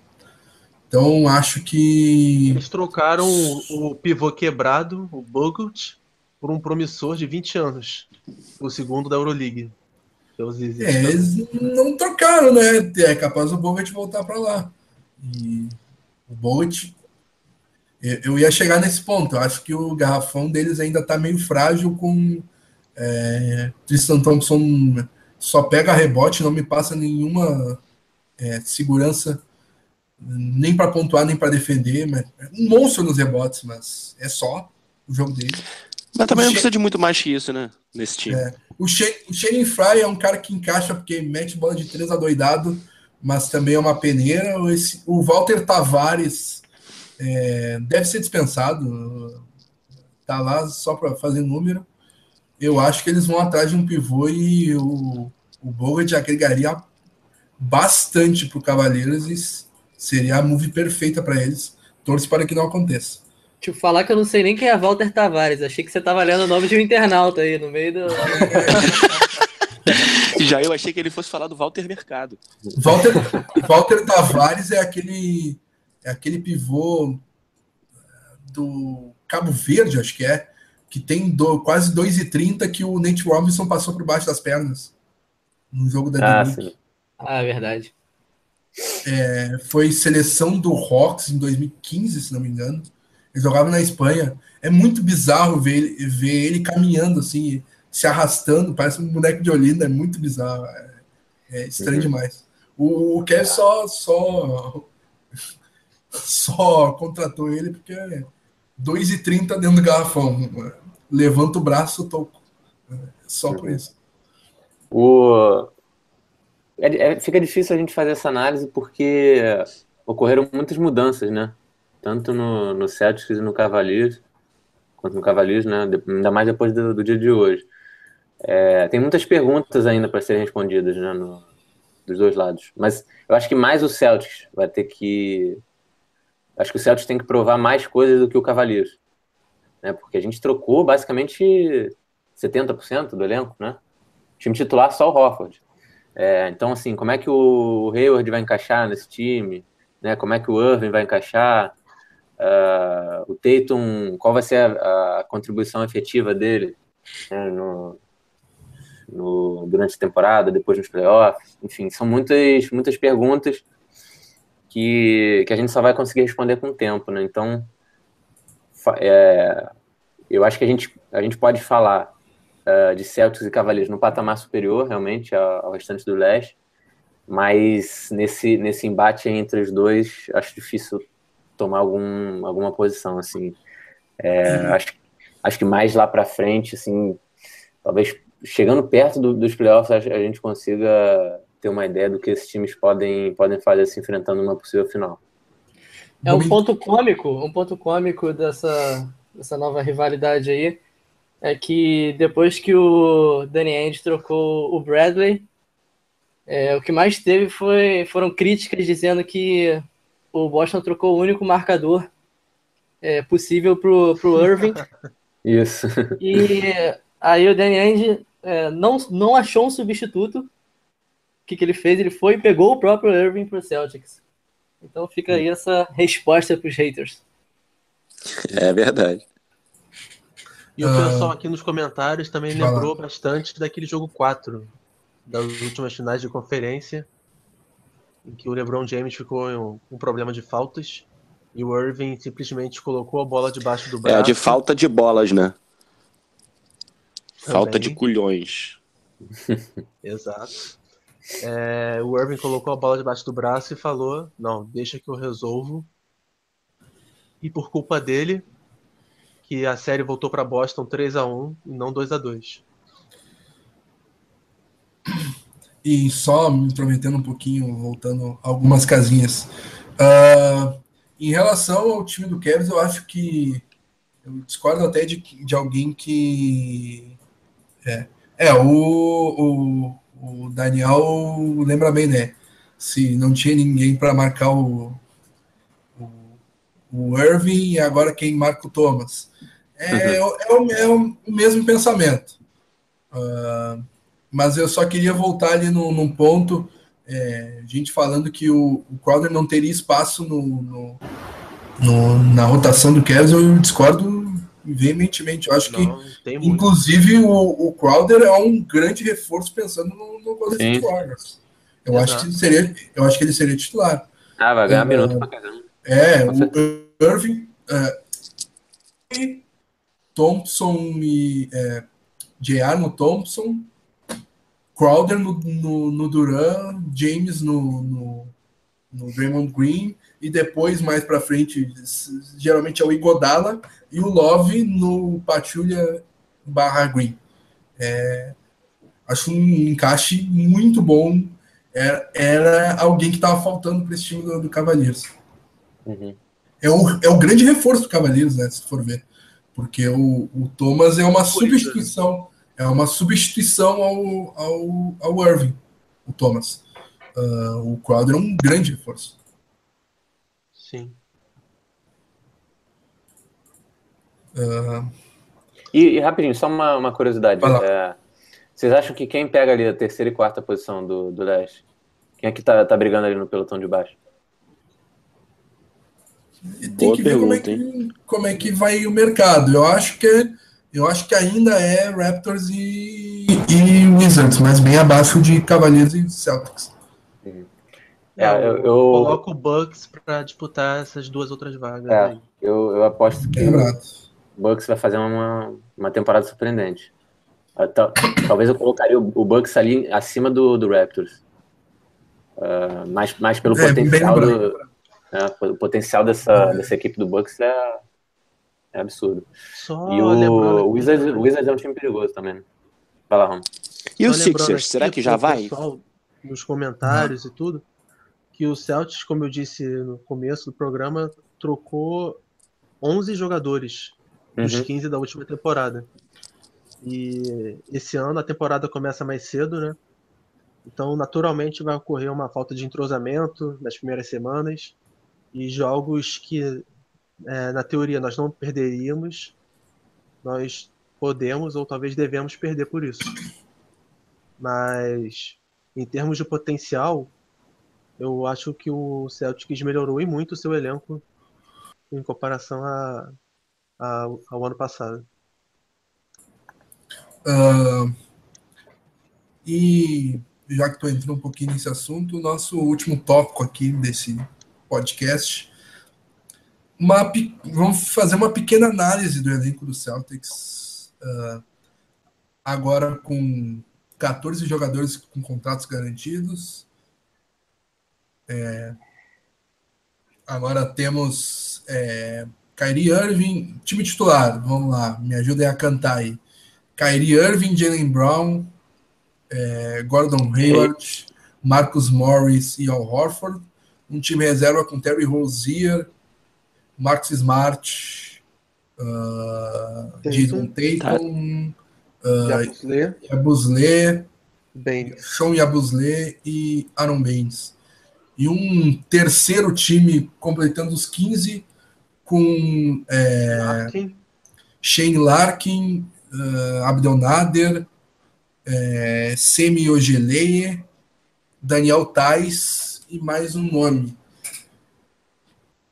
Então acho que eles trocaram o, o pivô quebrado, o Bogut, por um promissor de vinte anos, o segundo da Euroleague. É, eles não trocaram, né? É capaz o Bogut voltar para lá. E o Bogut, eu ia chegar nesse ponto. Eu acho que o garrafão deles ainda está meio frágil com é, Tristan Thompson só pega rebote, não me passa nenhuma é, segurança nem para pontuar, nem para defender. Mas é um monstro nos rebotes, mas é só o jogo dele. Mas também não precisa de muito mais que isso, né? Nesse time. É. O Shane Fry é um cara que encaixa porque mete bola de três adoidado, mas também é uma peneira. Esse, o Walter Tavares é, deve ser dispensado. Tá lá só para fazer número. Eu acho que eles vão atrás de um pivô e o, o Bogut agregaria bastante pro Cavaliers e seria a move perfeita para eles. Torço para que não aconteça. Te falar que eu não sei nem quem é Walter Tavares. Achei que você tava lendo o nome de um internauta aí no meio do... Já eu achei que ele fosse falar do Walter Mercado. Walter, Walter Tavares é aquele, é aquele pivô do Cabo Verde, acho que é, que tem do, quase dois e trinta que o Nate Robinson passou por baixo das pernas no jogo da ah, D-League. Ah, verdade. É, foi seleção do Hawks em dois mil e quinze, se não me engano. Ele jogava na Espanha. É muito bizarro ver ele, ver ele caminhando, assim, se arrastando. Parece um boneco de Olinda. É muito bizarro. É, é estranho uhum. demais. O, o Kev só, só, só contratou ele porque é dois e trinta dentro do garrafão. Levanta o braço, toco. Só uhum. por isso. O... É, é, fica difícil a gente fazer essa análise porque ocorreram muitas mudanças, né? Tanto no, no Celtics e no Cavaliers, quanto no Cavaliers, né? Ainda mais depois do, do dia de hoje. É, tem muitas perguntas ainda para serem respondidas, né? No, dos dois lados. Mas eu acho que mais o Celtics vai ter que... Acho que o Celtics tem que provar mais coisas do que o Cavaliers, né? Porque a gente trocou basicamente setenta por cento do elenco, né? O time titular só o Horford. É, então, assim, como é que o Hayward vai encaixar nesse time? Né? Como é que o Irving vai encaixar? Uh, o Tatum, qual vai ser a, a contribuição efetiva dele, né? no, no, durante a temporada, depois nos playoffs? Enfim, são muitas, muitas perguntas que, que a gente só vai conseguir responder com o tempo, né? Então, é, eu acho que a gente, a gente pode falar Uh, de Celtics e Cavaliers no patamar superior, realmente, ao, ao restante do leste, mas nesse, nesse embate entre os dois, acho difícil tomar algum, alguma posição, assim. É, acho, acho que mais lá pra frente, assim, talvez chegando perto do, dos playoffs, a, a gente consiga ter uma ideia do que esses times podem, podem fazer se enfrentando numa possível final. É um ponto cômico, um ponto cômico dessa, dessa nova rivalidade aí, é que depois que o Danny Ainge trocou o Bradley, é, o que mais teve foi, foram críticas dizendo que o Boston trocou o único marcador é, possível pro, pro Irving. Isso. E aí o Danny Ainge é, não, não achou um substituto. O que, que ele fez? Ele foi e pegou o próprio Irving pro Celtics. Então fica aí essa resposta pros haters. É verdade. E o pessoal aqui nos comentários também lembrou bastante daquele jogo quatro, das últimas finais de conferência, em que o LeBron James ficou com um problema de faltas e o Irving simplesmente colocou a bola debaixo do braço. É, de falta de bolas, né? Falta também. De culhões. Exato. É, o Irving colocou a bola debaixo do braço e falou, não, deixa que eu resolvo. E por culpa dele... que a série voltou para Boston três a um e não dois a dois. E só me intrometendo um pouquinho, voltando algumas casinhas. Uh, em relação ao time do Cavs, eu acho que... Eu discordo até de, de alguém que... É, é o, o, o Daniel lembra bem, né? Se não tinha ninguém para marcar o... o Irving e agora quem marca o Thomas. É, uhum. é, o, é, o, é o mesmo pensamento. Uh, mas eu só queria voltar ali num, num ponto, é, gente falando que o, o Crowder não teria espaço no, no, no, na rotação do Cavs, eu discordo veementemente. Eu acho não, que, inclusive, o, o Crowder é um grande reforço pensando no, no Golden State Warriors. Eu acho, que seria, eu acho que ele seria titular. Ah, vai ganhar minuto pra caramba. É, o Irving, uh, Thompson e uh, J R no Thompson, Crowder no, no, no Durant, James no, no, no Draymond Green, e depois, mais pra frente, geralmente é o Iguodala e o Love no Pachulia barra Green. É, acho um encaixe muito bom. Era, era alguém que tava faltando para esse time do, do Cavaliers. Uhum. É, o, é o grande reforço do Cavaliers, né, se for ver, porque o, o Thomas é uma substituição é uma substituição ao, ao, ao Irving, o Thomas. Uh, o Crowder é um grande reforço. Sim. Uh... E, e rapidinho, só uma, uma curiosidade, é, vocês acham que quem pega ali a terceira e quarta posição do, do leste, quem é que tá, tá brigando ali no pelotão de baixo? Tem Boa que ver pergunta, como, é que, como é que vai o mercado. Eu acho que, eu acho que ainda é Raptors e, e Wizards, mas bem abaixo de Cavaliers e Celtics. É, eu, eu coloco o Bucks para disputar essas duas outras vagas. É, aí. Eu, eu aposto que é o Bucks vai fazer uma, uma temporada surpreendente. Talvez eu colocaria o Bucks ali acima do, do Raptors. Uh, mais, mais pelo é, potencial do... É, o potencial dessa, dessa equipe do Bucks é, é absurdo. Só e o, o Wizards, o Wizards é um time perigoso também. Vai lá, Rom. E o Sixers, será que já vai? Nos comentários e tudo, que o Celtics, como eu disse no começo do programa, trocou onze jogadores dos uhum. quinze da última temporada. E esse ano a temporada começa mais cedo, né? Então, naturalmente, vai ocorrer uma falta de entrosamento nas primeiras semanas e jogos que, é, na teoria, nós não perderíamos, nós podemos ou talvez devemos perder por isso. Mas, em termos de potencial, eu acho que o Celtics melhorou e muito o seu elenco em comparação a, a, ao ano passado. Uh, e... já que tu entrou um pouquinho nesse assunto, o nosso último tópico aqui desse podcast, uma, vamos fazer uma pequena análise do elenco do Celtics, uh, agora com catorze jogadores com contratos garantidos. É, agora temos é, Kyrie Irving, time titular, vamos lá, me ajudem a cantar aí. Kyrie Irving, Jaylen Brown, É, Gordon Hayward, Marcus Morris e Al Horford. Um time reserva com Terry Rozier, Marcus Smart, uh, Jayson Tatum, Yabusele, Sean Yabusele e Aaron Baines. E um terceiro time completando os quinze com é, Larkin. Shane Larkin, uh, Abdel Nader, É, Semi Ojeleye, Daniel Tais e mais um nome.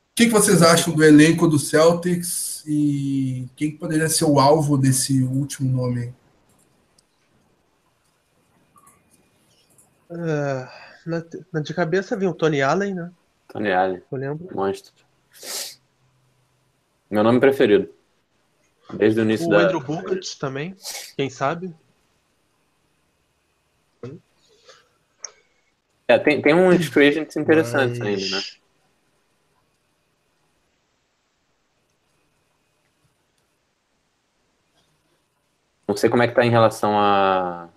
O que, que vocês acham do elenco do Celtics e quem poderia ser o alvo desse último nome? Uh, na, na, de cabeça vem o Tony Allen, né? Tony Allen, eu lembro. Monstro. Meu nome preferido desde o início o da... O Andrew Bogut também, quem sabe? É, tem, tem uns free agents interessantes Mas... ainda, né? Não sei como é que tá em relação a...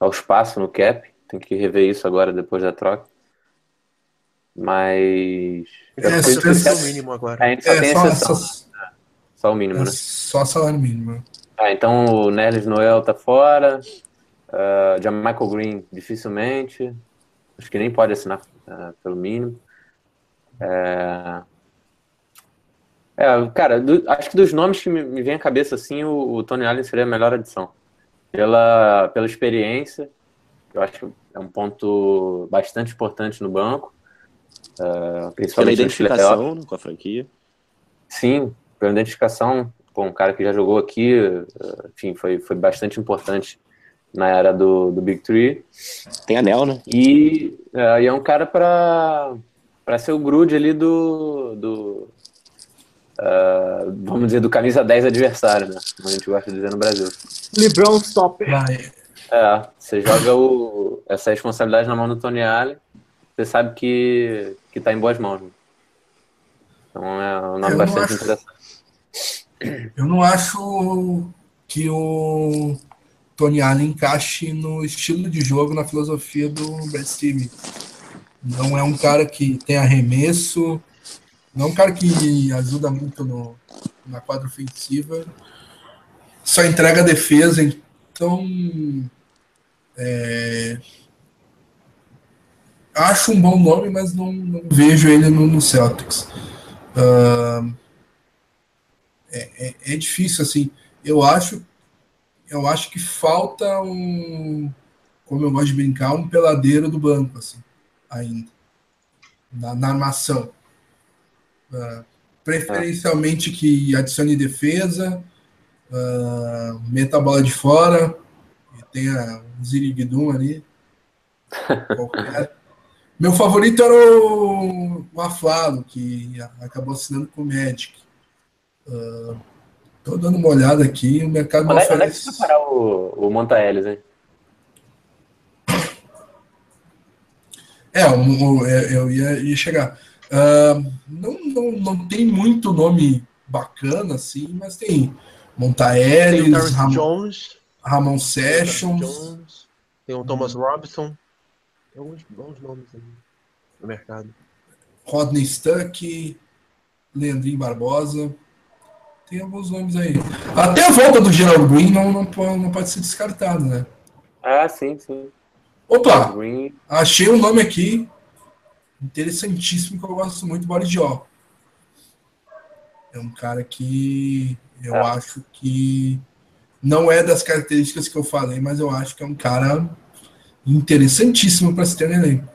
ao espaço no cap. Tem que rever isso agora, depois da troca. Mas... É, só esse... é o mínimo agora. A gente só é, tem só, exceção. Só... só o mínimo, é, né? Só salário mínimo. Ah, então o Nerlens Noel tá fora. Uh, já Michael Green, dificilmente... Acho que nem pode assinar, uh, pelo mínimo. É... É, cara, do, acho que dos nomes que me, me vem à cabeça, assim, o, o Tony Allen seria a melhor adição. Pela, pela experiência, eu acho que é um ponto bastante importante no banco. Uh, principalmente pela identificação no com a franquia. Sim, pela identificação. Pô, um cara que já jogou aqui, uh, enfim, foi, foi bastante importante na era do, do Big Three. Tem anel, né? E, é, e é um cara pra, pra ser o grude ali do... do uh, vamos dizer, do camisa dez adversário, né? Como a gente gosta de dizer no Brasil. LeBron stopper. É, você joga o, essa responsabilidade na mão do Tony Allen, você sabe que, que tá em boas mãos. Né? Então é um nome eu bastante acho, interessante. Eu não acho que o... Tony Allen encaixe no estilo de jogo, na filosofia do Brad Stevens. Não é um cara que tem arremesso, não é um cara que ajuda muito no, na quadra ofensiva, só entrega a defesa, então é, acho um bom nome, mas não, não vejo ele no, no Celtics. Uh, é, é, é difícil, assim, eu acho Eu acho que falta um, como eu gosto de brincar, um peladeiro do banco, assim, ainda, na, na armação. Uh, preferencialmente que adicione defesa, uh, meta a bola de fora, e tenha um ziriguidum ali. Meu favorito era o, o Aflalo, que acabou assinando com o Magic. Uh, Tô dando uma olhada aqui, o mercado... Onde é que você vai parar o, o Montaelis, hein? É, um, um, eu ia, ia chegar. Uh, não, não, não tem muito nome bacana, assim, mas tem Montaelis, tem Ram, Jones, Ramon Sessions... Tem, Jones, tem o Thomas um, Robinson, tem alguns bons nomes aí no mercado. Rodney Stuckey, Leandrinho Barbosa... Tem alguns nomes aí. Até a volta do Gerald Green não, não, não pode ser descartado, né? Ah, sim, sim. Opa, achei um nome aqui interessantíssimo que eu gosto muito, Boris Diaw. É um cara que eu é. acho que não é das características que eu falei, mas eu acho que é um cara interessantíssimo para se ter no elenco.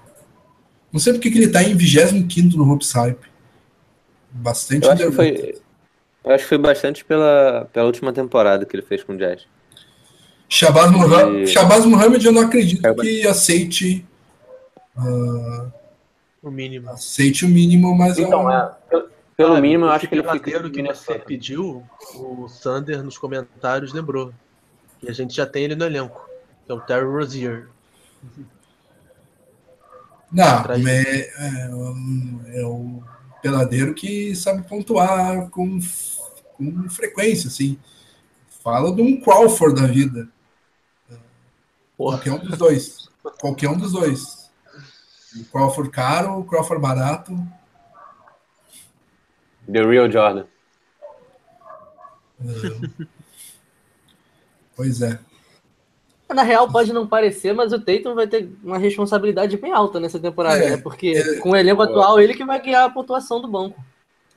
Não sei porque que ele está em vigésimo quinto no Hoop Hype. Bastante eu acho, que foi, eu acho que foi bastante pela, pela última temporada que ele fez com o Jazz. Shabazz Mohamed, e... Shabazz Mohamed eu não acredito é, que aceite uh, o mínimo. Aceite o mínimo, mas então, é um... é, eu, pelo ah, mínimo eu acho que ele fica... O que você pediu, o Sander nos comentários lembrou. E a gente já tem ele no elenco, que é o Terry Rozier. Não, é, é, é o peladeiro que sabe pontuar com, com frequência, assim. Fala de um Crawford da vida. Porra. Qualquer um dos dois. Qualquer um dos dois. O Crawford caro, o Crawford barato. The real Jordan. É. Pois é. Na real, pode não parecer, mas o Tatum vai ter uma responsabilidade bem alta nessa temporada, é, né? Porque é, com o elenco atual, ele que vai guiar a pontuação do banco.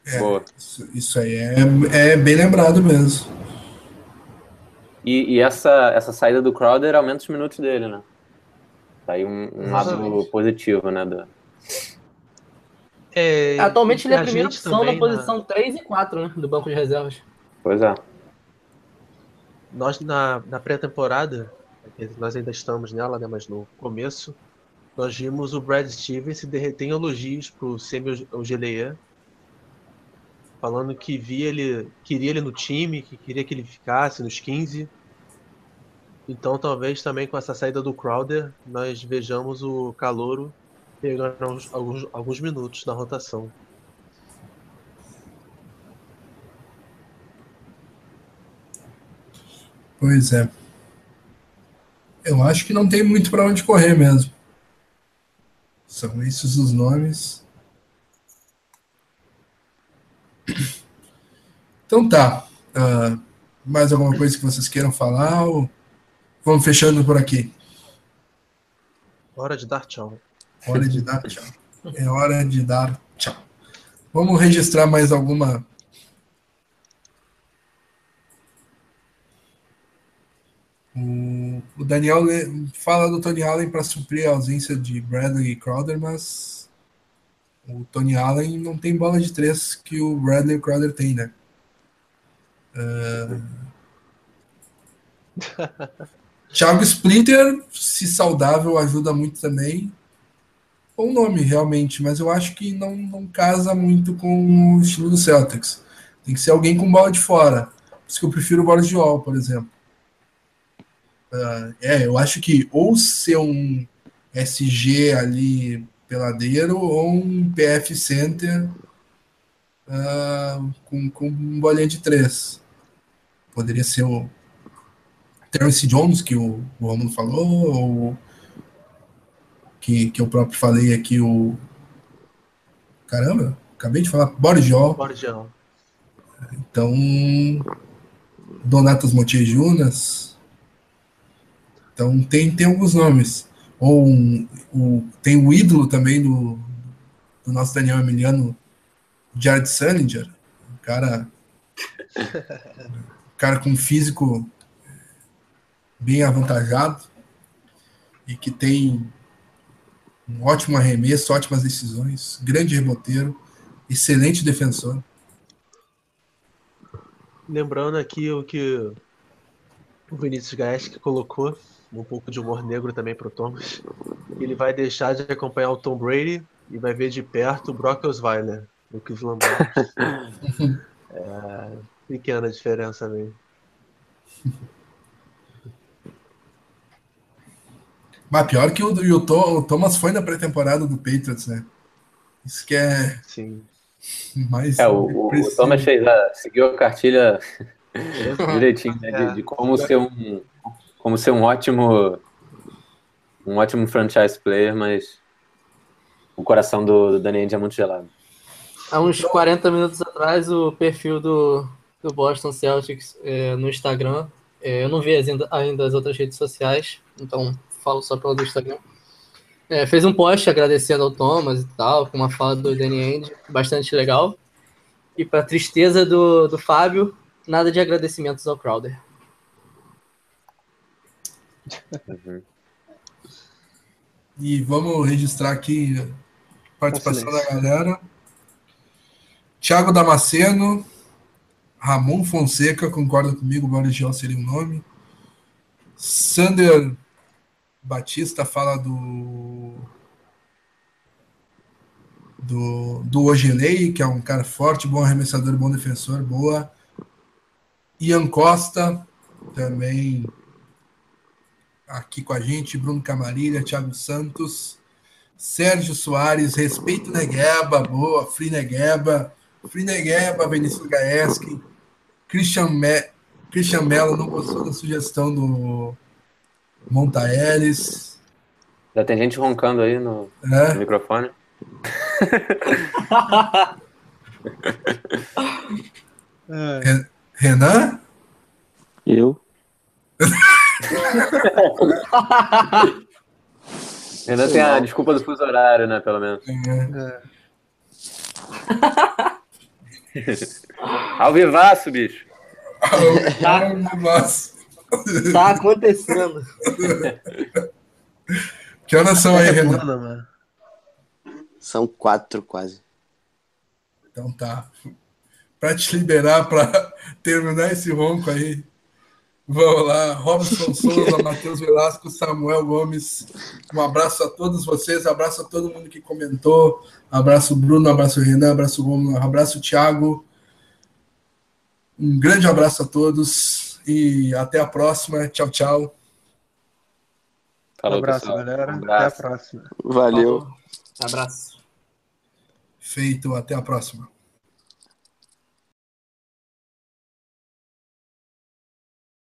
É, isso, isso aí é, é bem lembrado mesmo. E, e essa, essa saída do Crowder aumenta os minutos dele, né? Tá aí um, um lado positivo, né? Do... É, atualmente ele é a primeira opção também, na posição né? três e quatro, né? Do banco de reservas. Pois é. Nós, na, na pré-temporada... Nós ainda estamos nela, né? Mas no começo, nós vimos o Brad Stevens se derreter em elogios para o Semi Ojeleye, falando que via ele, queria ele no time, que queria que ele ficasse nos quinze. Então, talvez também com essa saída do Crowder, nós vejamos o calouro pegando alguns, alguns minutos na rotação. Pois é. Eu acho que não tem muito para onde correr mesmo. São esses os nomes. Então tá. Uh, mais alguma coisa que vocês queiram falar? Ou vamos fechando por aqui? Hora de dar tchau. Hora de dar tchau. É hora de dar tchau. Vamos registrar mais alguma... O Daniel fala do Tony Allen para suprir a ausência de Bradley e Crowder, mas o Tony Allen não tem bola de três que o Bradley e o Crowder tem, né? Uh... Thiago Splitter, se saudável, ajuda muito também. Bom nome, realmente, mas eu acho que não, não casa muito com o estilo do Celtics. Tem que ser alguém com bola de fora. Por isso que eu prefiro o Boris Diaw, por exemplo. Uh, é, eu acho que ou ser um S G ali peladeiro ou um P F Center uh, com, com um bolinha de três. Poderia ser o Terrence Jones, que o, o Romulo falou, ou que, que eu próprio falei aqui, o... Caramba, acabei de falar, Boris Diaw. Boris Diaw. Então, Donatas Motijunas... Então tem, tem alguns nomes. Ou um, um, tem o ídolo também do, do nosso Daniel Emiliano, Jared Sullinger, um cara, um cara com um físico bem avantajado e que tem um ótimo arremesso, ótimas decisões, grande reboteiro, excelente defensor. Lembrando aqui o que o Vinícius Gaes que colocou, um pouco de humor negro também pro Thomas. Ele vai deixar de acompanhar o Tom Brady e vai ver de perto o Brock Osweiler, o Cleveland Browns. É, pequena diferença mesmo. Mas pior que o, o, o Thomas foi na pré-temporada do Patriots, né? Isso que é... Sim. Mais é, o, o Thomas fez a, seguiu a cartilha direitinho, né? De, de como ser um... Como ser um ótimo, um ótimo franchise player, mas o coração do, do Danny Ainge é muito gelado. Há uns quarenta minutos atrás, o perfil do, do Boston Celtics é, no Instagram, é, eu não vi as, ainda as outras redes sociais, então falo só pelo do Instagram. É, fez um post agradecendo ao Thomas e tal, com uma fala do Danny Ainge, bastante legal. E para tristeza do, do Fábio, nada de agradecimentos ao Crowder. Uhum. E vamos registrar aqui a participação da galera. Thiago Damasceno, Ramon Fonseca, concorda comigo, Borges seria o nome. Sander Batista fala do do, do Ogelei, que é um cara forte, bom arremessador, bom defensor, boa. Ian Costa também aqui com a gente, Bruno Camarilha, Thiago Santos, Sérgio Soares, respeito Negueba, boa, Free Negueba, Free Negueba, Vinícius Gaeski, Christian, Me- Christian Mello, não gostou da sugestão do Montaeres. Já tem gente roncando aí no, é? no microfone. Ren- Renan? Eu? Ainda tem a desculpa do fuso horário, né? Pelo menos. É. Ao vivaço, bicho. Ao vivaço. Tá acontecendo. Que horas são aí, Renan? São quatro, quase. Então tá. Pra te liberar, pra terminar esse ronco aí. Vamos lá, Robson Souza, Matheus Velasco, Samuel Gomes, um abraço a todos vocês, abraço a todo mundo que comentou, abraço o Bruno, abraço o Renan, abraço o Gomes, abraço o Thiago, um grande abraço a todos e até a próxima, tchau, tchau. Falou, um abraço, pessoal. Galera, um abraço. Até a próxima. Valeu. Falou. Abraço. Feito, até a próxima.